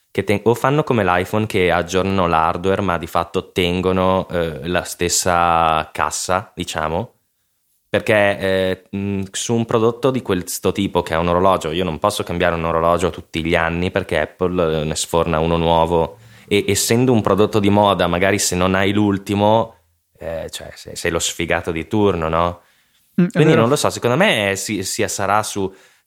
che o fanno come l'iPhone che aggiornano l'hardware ma di fatto tengono la stessa cassa, diciamo, perché su un prodotto di questo tipo che è un orologio, io non posso cambiare un orologio tutti gli anni perché Apple ne sforna uno nuovo e essendo un prodotto di moda magari se non hai l'ultimo cioè sei lo sfigato di turno, no? Quindi non lo so, secondo me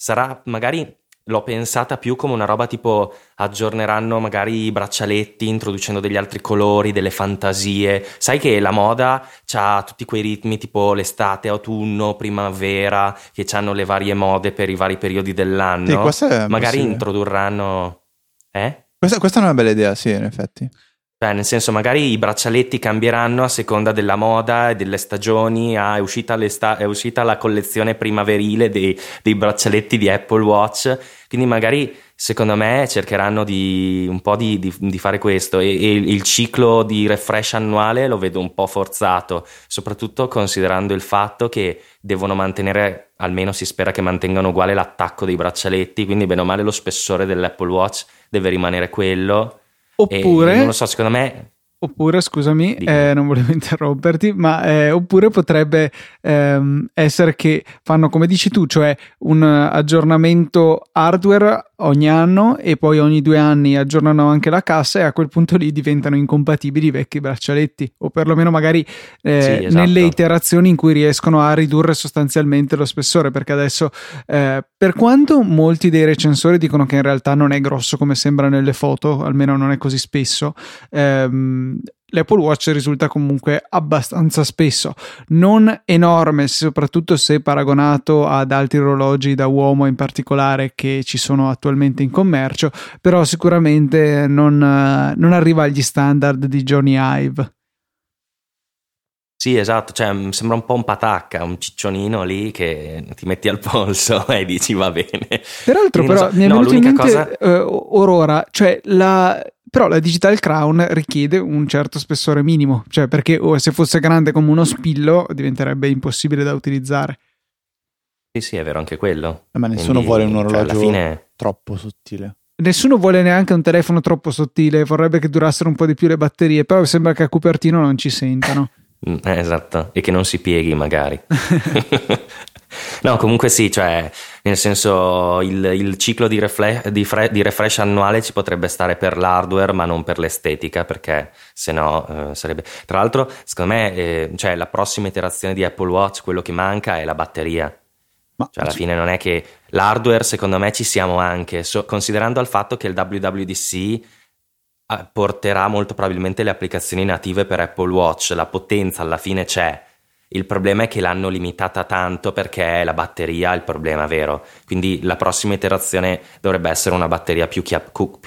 sarà magari, l'ho pensata più come una roba tipo aggiorneranno magari i braccialetti introducendo degli altri colori, delle fantasie. Sai che la moda c'ha tutti quei ritmi tipo l'estate, autunno, primavera, che c'hanno le varie mode per i vari periodi dell'anno. Sì, magari introdurranno... Questa è una bella idea, sì, in effetti. Beh, nel senso, magari i braccialetti cambieranno a seconda della moda e delle stagioni. È uscita la collezione primaverile dei braccialetti di Apple Watch. Quindi magari, secondo me, cercheranno di fare questo. E il ciclo di refresh annuale lo vedo un po' forzato, soprattutto considerando il fatto che devono mantenere, almeno si spera che mantengano uguale l'attacco dei braccialetti, quindi bene o male lo spessore dell'Apple Watch deve rimanere quello. Oppure, non lo so, secondo me. Oppure, scusami, non volevo interromperti, ma oppure potrebbe essere che fanno come dici tu, cioè un aggiornamento hardware ogni anno e poi ogni 2 anni aggiornano anche la cassa e a quel punto lì diventano incompatibili i vecchi braccialetti, o perlomeno magari sì, esatto, nelle iterazioni in cui riescono a ridurre sostanzialmente lo spessore, perché adesso per quanto molti dei recensori dicono che in realtà non è grosso come sembra nelle foto, almeno non è così spesso, l'Apple Watch risulta comunque abbastanza spesso, non enorme, soprattutto se paragonato ad altri orologi da uomo in particolare che ci sono attualmente in commercio, però sicuramente non arriva agli standard di Johnny Ive. Sì, esatto, cioè sembra un po' un patacca, un ciccionino lì che ti metti al polso e dici va bene. Peraltro quindi, però mi è venuto in mente Aurora, cioè però la Digital Crown richiede un certo spessore minimo, cioè perché se fosse grande come uno spillo diventerebbe impossibile da utilizzare. Sì, è vero anche quello. Ma nessuno vuole un orologio alla fine troppo sottile. Nessuno vuole neanche un telefono troppo sottile, vorrebbe che durassero un po' di più le batterie, però sembra che a Cupertino non ci sentano. Esatto, e che non si pieghi magari. No, comunque sì, cioè nel senso il ciclo di refresh annuale ci potrebbe stare per l'hardware ma non per l'estetica, perché sennò sarebbe... Tra l'altro secondo me cioè, la prossima iterazione di Apple Watch quello che manca è la batteria, cioè alla fine non è che l'hardware, secondo me ci siamo anche, considerando il fatto che il WWDC porterà molto probabilmente le applicazioni native per Apple Watch, la potenza alla fine c'è. Il problema è che l'hanno limitata tanto perché è la batteria il problema vero, quindi la prossima iterazione dovrebbe essere una batteria più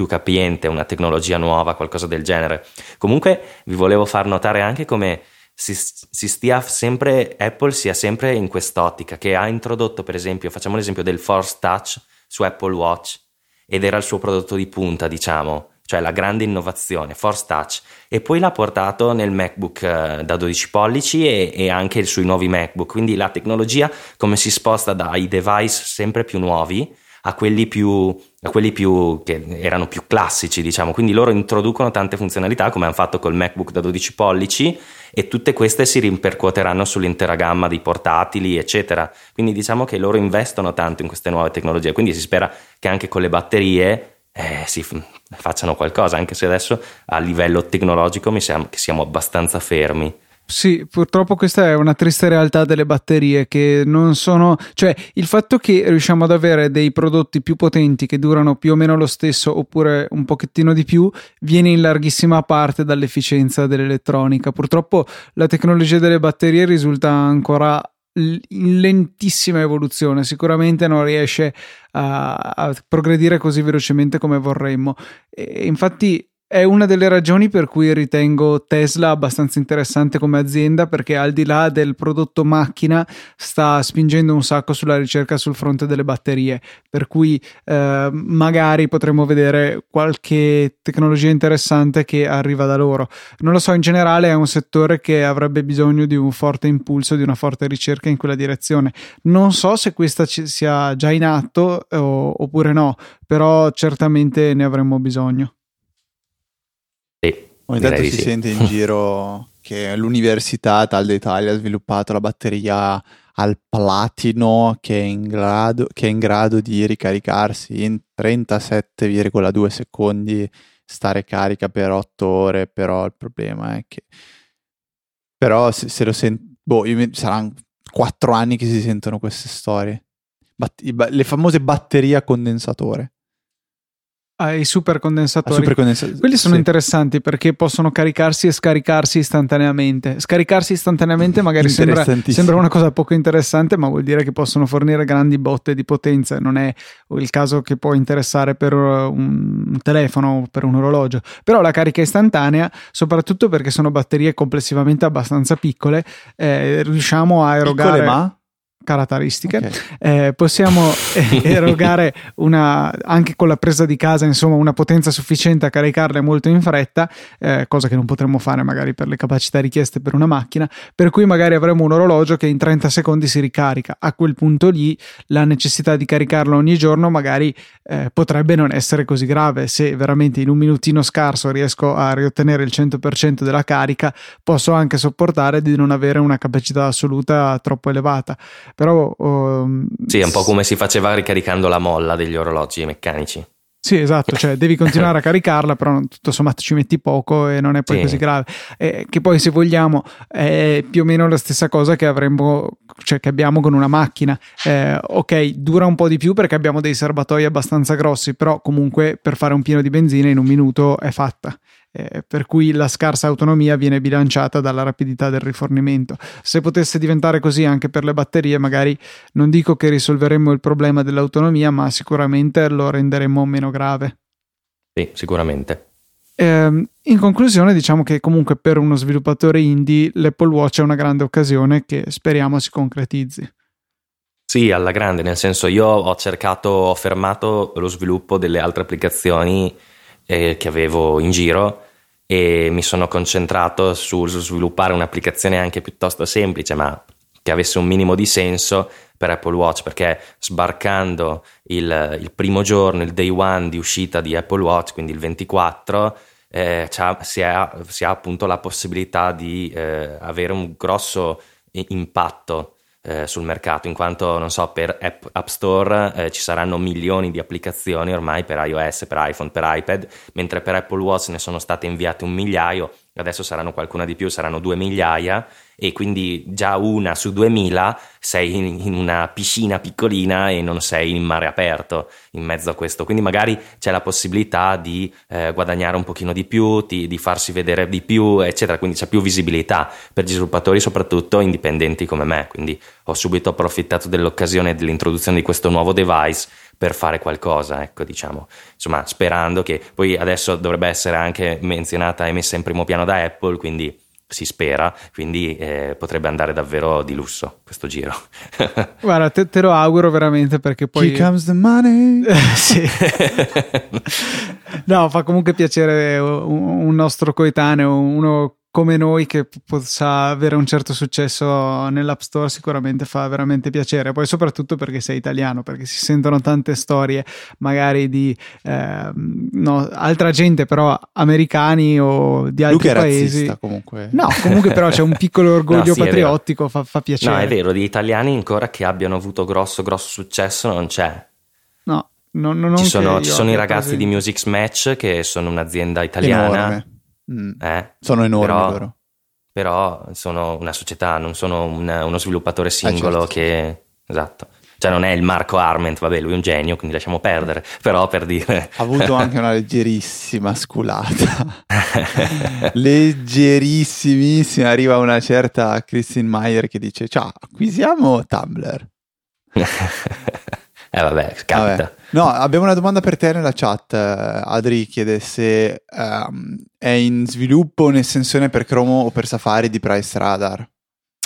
capiente, una tecnologia nuova, qualcosa del genere. Comunque vi volevo far notare anche come Apple sia sempre in quest'ottica, che ha introdotto per esempio, facciamo l'esempio del Force Touch su Apple Watch ed era il suo prodotto di punta, diciamo, cioè la grande innovazione, Force Touch, e poi l'ha portato nel MacBook da 12 pollici e anche sui nuovi MacBook, quindi la tecnologia come si sposta dai device sempre più nuovi a quelli più che erano più classici, diciamo, quindi loro introducono tante funzionalità come hanno fatto col MacBook da 12 pollici e tutte queste si ripercuoteranno sull'intera gamma di portatili eccetera, quindi diciamo che loro investono tanto in queste nuove tecnologie, quindi si spera che anche con le batterie facciano qualcosa, anche se adesso a livello tecnologico siamo abbastanza fermi. Sì, purtroppo questa è una triste realtà delle batterie, che non sono, cioè il fatto che riusciamo ad avere dei prodotti più potenti che durano più o meno lo stesso oppure un pochettino di più viene in larghissima parte dall'efficienza dell'elettronica. Purtroppo la tecnologia delle batterie risulta ancora in lentissima evoluzione, sicuramente non riesce a progredire così velocemente come vorremmo, e infatti È una delle ragioni per cui ritengo Tesla abbastanza interessante come azienda, perché al di là del prodotto macchina sta spingendo un sacco sulla ricerca sul fronte delle batterie, per cui magari potremo vedere qualche tecnologia interessante che arriva da loro. Non lo so, in generale è un settore che avrebbe bisogno di un forte impulso, di una forte ricerca in quella direzione. Non so se questa sia già in atto oppure no, però certamente ne avremmo bisogno. Ogni tanto si sente in giro che l'università tal d'Italia ha sviluppato la batteria al platino che è in grado di ricaricarsi in 37,2 secondi, stare carica per 8 ore, però il problema è che... Però se lo sento... saranno 4 anni che si sentono queste storie. Le famose batterie a condensatore. Ai supercondensatori. Quelli sono interessanti perché possono caricarsi e scaricarsi istantaneamente. Scaricarsi istantaneamente magari sembra una cosa poco interessante, ma vuol dire che possono fornire grandi botte di potenza. Non è il caso che può interessare per un telefono o per un orologio, però la carica istantanea, soprattutto perché sono batterie complessivamente abbastanza piccole, riusciamo a erogare caratteristiche, okay. Possiamo erogare anche con la presa di casa, insomma, una potenza sufficiente a caricarle molto in fretta, cosa che non potremmo fare magari per le capacità richieste per una macchina, per cui magari avremo un orologio che in 30 secondi si ricarica. A quel punto lì la necessità di caricarlo ogni giorno magari potrebbe non essere così grave. Se veramente in un minutino scarso riesco a riottenere il 100% della carica, posso anche sopportare di non avere una capacità assoluta troppo elevata. Però sì, è un po' come si faceva ricaricando la molla degli orologi meccanici. Sì, esatto, cioè devi continuare a caricarla, però tutto sommato ci metti poco e non è poi così grave. Che poi, se vogliamo, è più o meno la stessa cosa che avremmo, cioè che abbiamo con una macchina. Ok, dura un po' di più perché abbiamo dei serbatoi abbastanza grossi, però comunque per fare un pieno di benzina in un minuto è fatta. Per cui la scarsa autonomia viene bilanciata dalla rapidità del rifornimento. Se potesse diventare così anche per le batterie, magari non dico che risolveremmo il problema dell'autonomia, ma sicuramente lo renderemmo meno grave. Sì, sicuramente. In conclusione, diciamo che comunque per uno sviluppatore indie l'Apple Watch è una grande occasione che speriamo si concretizzi. Sì, alla grande, nel senso, io ho fermato lo sviluppo delle altre applicazioni che avevo in giro e mi sono concentrato su sviluppare un'applicazione anche piuttosto semplice, ma che avesse un minimo di senso per Apple Watch, perché sbarcando il primo giorno, il day one di uscita di Apple Watch, quindi il 24, si ha appunto la possibilità di avere un grosso impatto sul mercato, in quanto, non so, per App Store ci saranno milioni di applicazioni ormai per iOS, per iPhone, per iPad, mentre per Apple Watch ne sono state inviate 1 migliaio, adesso saranno qualcuna di più, saranno 2 migliaia, e quindi già 1 su 2000 sei in una piscina piccolina e non sei in mare aperto in mezzo a questo. Quindi magari c'è la possibilità di guadagnare un pochino di più, di farsi vedere di più, eccetera, quindi c'è più visibilità per gli sviluppatori, soprattutto indipendenti come me, quindi ho subito approfittato dell'occasione dell'introduzione di questo nuovo device per fare qualcosa, ecco, diciamo, insomma, sperando che poi adesso dovrebbe essere anche menzionata e messa in primo piano da Apple, quindi si spera, quindi potrebbe andare davvero di lusso questo giro. Guarda, te lo auguro veramente, perché poi here comes the money. Sì. No, fa comunque piacere un nostro coetaneo, uno come noi che possa avere un certo successo nell'App Store, sicuramente fa veramente piacere. Poi soprattutto perché sei italiano, perché si sentono tante storie magari di altra gente, però americani o di altri paesi. Razzista, comunque. No, comunque però c'è un piccolo orgoglio patriottico, fa piacere. No, è vero, di italiani ancora che abbiano avuto grosso successo non c'è. No, non ci sono i ragazzi di Musixmatch, che sono un'azienda italiana. Enorme. Sono enormi, però sono una società, non sono uno sviluppatore singolo, certo. Che esatto, cioè non è il Marco Arment, vabbè, lui è un genio, quindi lasciamo perdere, però per dire ha avuto anche una leggerissima sculata. Leggerissimissima. Arriva una certa Christine Meyer che dice: ciao, acquisiamo Tumblr. Vabbè, capita. Vabbè. No, abbiamo una domanda per te nella chat. Adri chiede se è in sviluppo un'estensione per Chrome o per Safari di Price Radar.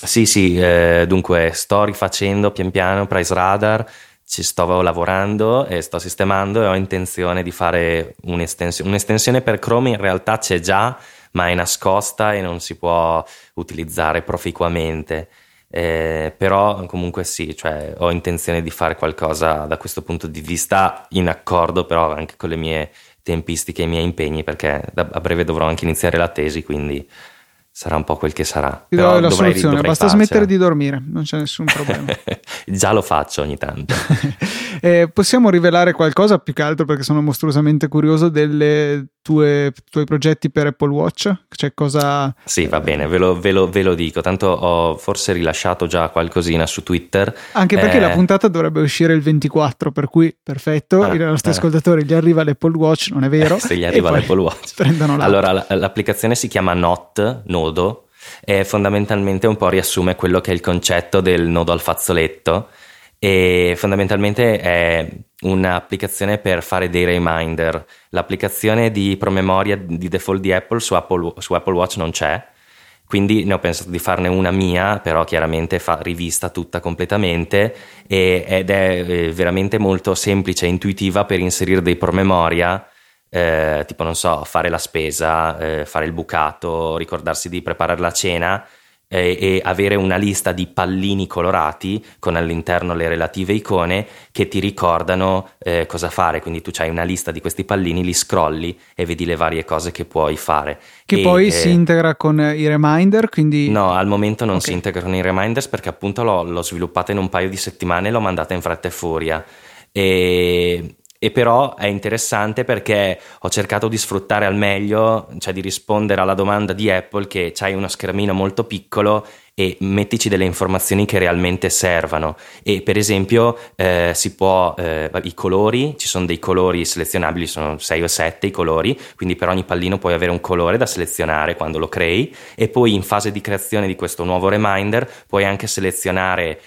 Sì, dunque sto rifacendo pian piano Price Radar, ci sto lavorando e sto sistemando e ho intenzione di fare un'estensione per Chrome. In realtà c'è già, ma è nascosta e non si può utilizzare proficuamente. Però comunque sì, cioè ho intenzione di fare qualcosa da questo punto di vista, in accordo però anche con le mie tempistiche e i miei impegni, perché a breve dovrò anche iniziare la tesi, quindi sarà un po' quel che sarà. Ti però la soluzione, basta farcela. Smettere di dormire, non c'è nessun problema. Già lo faccio ogni tanto. Possiamo rivelare qualcosa, più che altro perché sono mostruosamente curioso, delle tuoi progetti per Apple Watch? Cioè, cosa... Sì, va bene, ve lo dico, tanto ho forse rilasciato già qualcosina su Twitter. Anche perché la puntata dovrebbe uscire il 24, per cui perfetto, il nostro ascoltatore gli arriva l'Apple Watch, non è vero? Se gli arriva l'Apple Watch. Prendono l'app. Allora, l'applicazione si chiama Nodo, e fondamentalmente un po' riassume quello che è il concetto del nodo al fazzoletto. E fondamentalmente è un'applicazione per fare dei reminder. L'applicazione di promemoria di default di Apple su Apple Watch non c'è, quindi ne ho pensato di farne una mia, però chiaramente rivista tutta completamente, ed è veramente molto semplice e intuitiva per inserire dei promemoria, tipo non so, fare la spesa, fare il bucato, ricordarsi di preparare la cena, e avere una lista di pallini colorati con all'interno le relative icone che ti ricordano cosa fare. Quindi tu c'hai una lista di questi pallini, li scrolli e vedi le varie cose che puoi fare, che poi si integra con i reminder, quindi... No, al momento non si integra con i reminders, perché appunto l'ho sviluppata in un paio di settimane e l'ho mandata in fretta e furia, e però è interessante perché ho cercato di sfruttare al meglio, cioè di rispondere alla domanda di Apple che c'hai uno schermino molto piccolo e mettici delle informazioni che realmente servano. E per esempio si può i colori, ci sono dei colori selezionabili, sono 6 o 7 i colori, quindi per ogni pallino puoi avere un colore da selezionare quando lo crei, e poi in fase di creazione di questo nuovo reminder puoi anche selezionare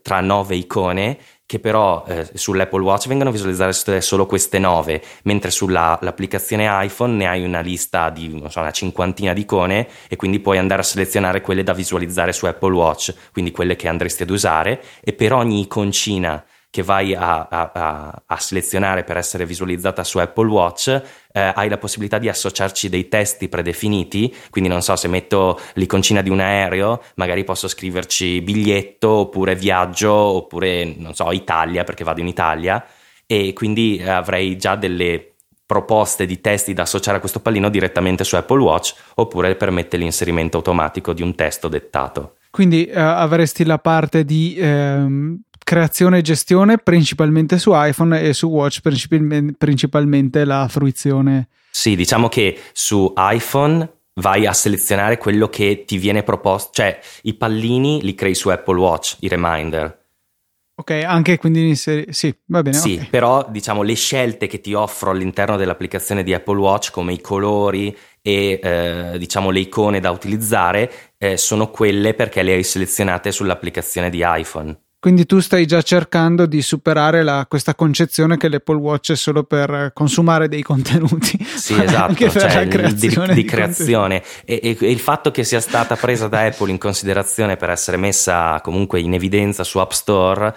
tra 9 icone, che però sull'Apple Watch vengono visualizzate solo queste 9, mentre sull'applicazione iPhone ne hai una lista di non so, una cinquantina di icone, e quindi puoi andare a selezionare quelle da visualizzare su Apple Watch, quindi quelle che andresti ad usare, e per ogni iconcina che vai a selezionare per essere visualizzata su Apple Watch hai la possibilità di associarci dei testi predefiniti. Quindi non so, se metto l'iconcina di un aereo magari posso scriverci biglietto, oppure viaggio, oppure non so, Italia, perché vado in Italia, e quindi avrei già delle proposte di testi da associare a questo pallino direttamente su Apple Watch, oppure permette l'inserimento automatico di un testo dettato. Quindi avresti la parte di creazione e gestione principalmente su iPhone, e su Watch principalmente la fruizione. Sì, diciamo che su iPhone vai a selezionare quello che ti viene proposto, cioè i pallini li crei su Apple Watch, i reminder. Ok, anche quindi sì, va bene. Sì, okay. Però diciamo le scelte che ti offro all'interno dell'applicazione di Apple Watch, come i colori e diciamo le icone da utilizzare, sono quelle perché le hai selezionate sull'applicazione di iPhone. Quindi tu stai già cercando di superare questa concezione che l'Apple Watch è solo per consumare dei contenuti. Sì, esatto, anche per la creazione di creazione. E il fatto che sia stata presa da Apple in considerazione per essere messa comunque in evidenza su App Store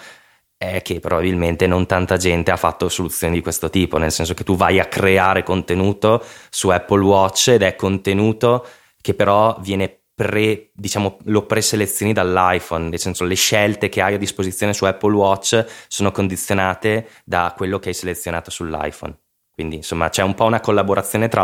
è che probabilmente non tanta gente ha fatto soluzioni di questo tipo, nel senso che tu vai a creare contenuto su Apple Watch ed è contenuto che però viene diciamo lo preselezioni dall'iPhone, nel senso le scelte che hai a disposizione su Apple Watch sono condizionate da quello che hai selezionato sull'iPhone. Quindi insomma c'è un po' una collaborazione tra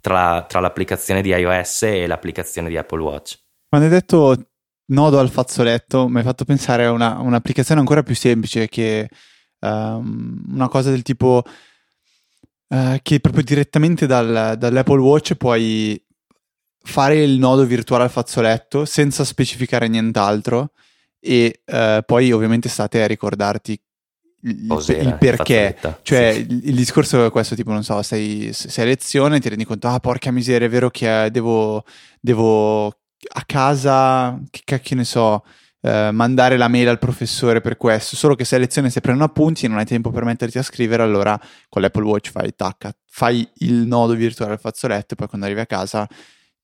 l'applicazione di iOS e l'applicazione di Apple Watch. Quando hai detto nodo al fazzoletto mi hai fatto pensare a un'applicazione ancora più semplice, che una cosa del tipo che proprio direttamente dall'Apple Watch puoi fare il nodo virtuale al fazzoletto senza specificare nient'altro, e poi ovviamente state a ricordarti il perché, cioè sì. Il discorso è questo, tipo non so, sei a lezione e ti rendi conto porca miseria, è vero che devo a casa, che ne so, mandare la mail al professore per questo, solo che se le lezioni si prendono appunti non hai tempo per metterti a scrivere, allora con l'Apple Watch fai tacca, fai il nodo virtuale al fazzoletto e poi quando arrivi a casa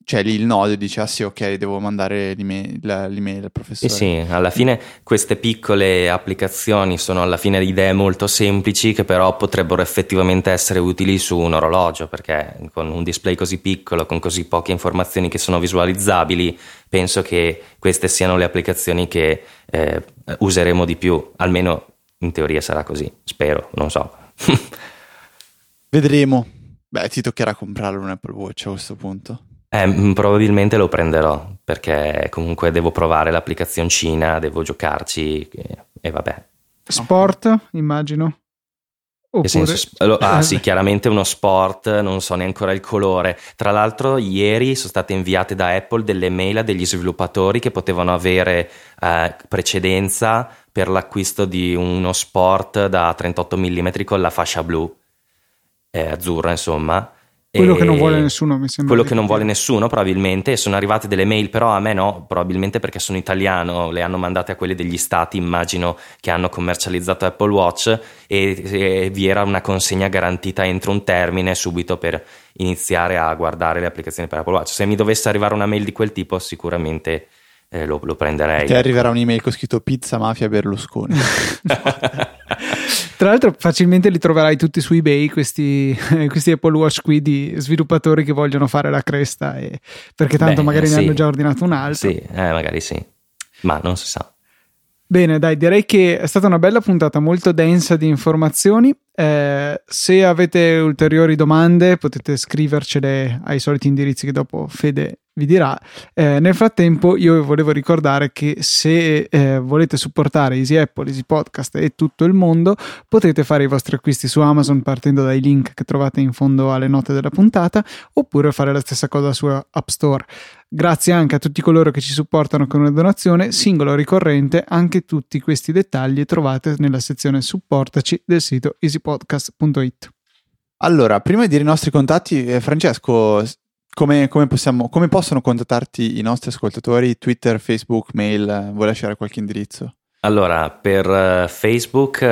c'è lì il nodo e dice ah sì ok devo mandare l'email al professore. Sì, alla fine queste piccole applicazioni sono alla fine idee molto semplici che però potrebbero effettivamente essere utili su un orologio, perché con un display così piccolo, con così poche informazioni che sono visualizzabili, penso che queste siano le applicazioni che useremo di più, almeno in teoria sarà così, spero, non so. Vedremo. Beh, ti toccherà comprare un Apple Watch a questo punto. Probabilmente lo prenderò, perché comunque devo provare l'applicazioncina, devo giocarci e vabbè. Sport, immagino. Oppure... sì, chiaramente uno sport, non so neanche ancora il colore. Tra l'altro ieri sono state inviate da Apple delle mail a degli sviluppatori che potevano avere precedenza per l'acquisto di uno sport da 38 mm con la fascia blu, azzurra insomma. Quello che non vuole nessuno, mi sembra. Quello che non vuole nessuno, probabilmente. Sono arrivate delle mail, però a me no, probabilmente perché sono italiano, le hanno mandate a quelli degli stati, immagino, che hanno commercializzato Apple Watch e vi era una consegna garantita entro un termine subito per iniziare a guardare le applicazioni per Apple Watch. Se mi dovesse arrivare una mail di quel tipo, sicuramente lo prenderei. Ti arriverà un'email con scritto pizza mafia Berlusconi. Tra l'altro facilmente li troverai tutti su eBay questi Apple Watch qui di sviluppatori che vogliono fare la cresta perché tanto magari ne hanno già ordinato un altro. Sì, magari sì, ma non si sa. Bene, dai, direi che è stata una bella puntata, molto densa di informazioni. Se avete ulteriori domande potete scrivercele ai soliti indirizzi che dopo Fede vi dirà. Nel frattempo io vi volevo ricordare che se volete supportare Easy Apple, Easy Podcast e tutto il mondo, potete fare i vostri acquisti su Amazon partendo dai link che trovate in fondo alle note della puntata, oppure fare la stessa cosa su App Store. Grazie anche a tutti coloro che ci supportano con una donazione, singola o ricorrente. Anche tutti questi dettagli trovate nella sezione supportaci del sito easypodcast.it. Allora, prima di dire i nostri contatti, Francesco, come possono contattarti i nostri ascoltatori? Twitter, Facebook, mail, vuoi lasciare qualche indirizzo? Allora, per Facebook,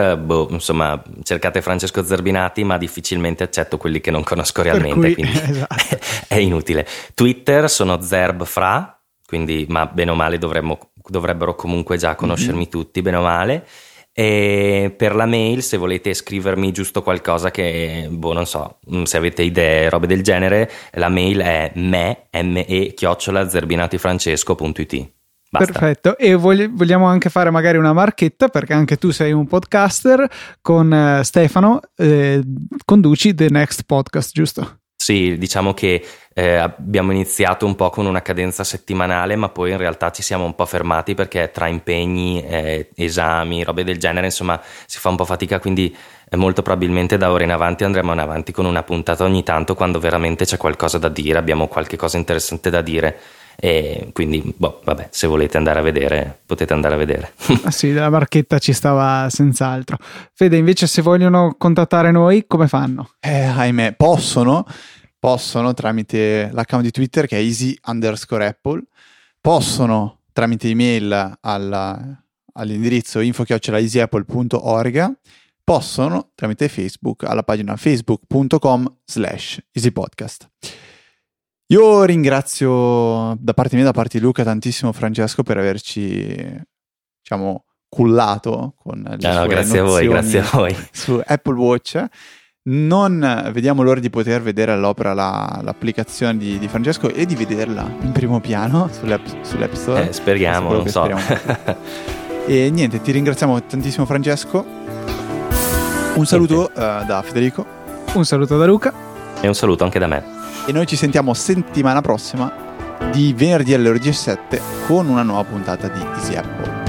insomma, cercate Francesco Zerbinati, ma difficilmente accetto quelli che non conosco realmente, quindi esatto. È inutile. Twitter sono zerbfra, quindi, ma bene o male dovrebbero comunque già conoscermi tutti, bene o male. E per la mail, se volete scrivermi giusto qualcosa che, non so, se avete idee, robe del genere, la mail è me@zerbinatifrancesco.it. Basta. Perfetto, e vogliamo anche fare magari una marchetta, perché anche tu sei un podcaster, con Stefano conduci The Next Podcast, giusto? Sì, diciamo che abbiamo iniziato un po' con una cadenza settimanale, ma poi in realtà ci siamo un po' fermati perché tra impegni, esami, robe del genere, insomma si fa un po' fatica, quindi molto probabilmente da ora in avanti andremo avanti con una puntata ogni tanto quando veramente c'è qualcosa da dire, abbiamo qualche cosa interessante da dire. E quindi vabbè, se volete andare a vedere potete andare a vedere. Ah sì, la marchetta ci stava senz'altro. Fede, invece, se vogliono contattare noi come fanno? Ahimè, possono tramite l'account di Twitter che è easy_apple, possono tramite email all'indirizzo info@easyapple.org, possono tramite Facebook alla pagina facebook.com/easypodcast. Io ringrazio da parte mia, da parte di Luca, tantissimo Francesco per averci, diciamo, cullato con le sue grazie a voi su Apple Watch. Non vediamo l'ora di poter vedere all'opera l'applicazione di Francesco e di vederla in primo piano sull'App Store. Speriamo, non so. Speriamo. E niente, ti ringraziamo tantissimo Francesco. Un saluto da Federico. Un saluto da Luca. E un saluto anche da me. E noi ci sentiamo settimana prossima, di venerdì alle ore 17, con una nuova puntata di Easy Apple.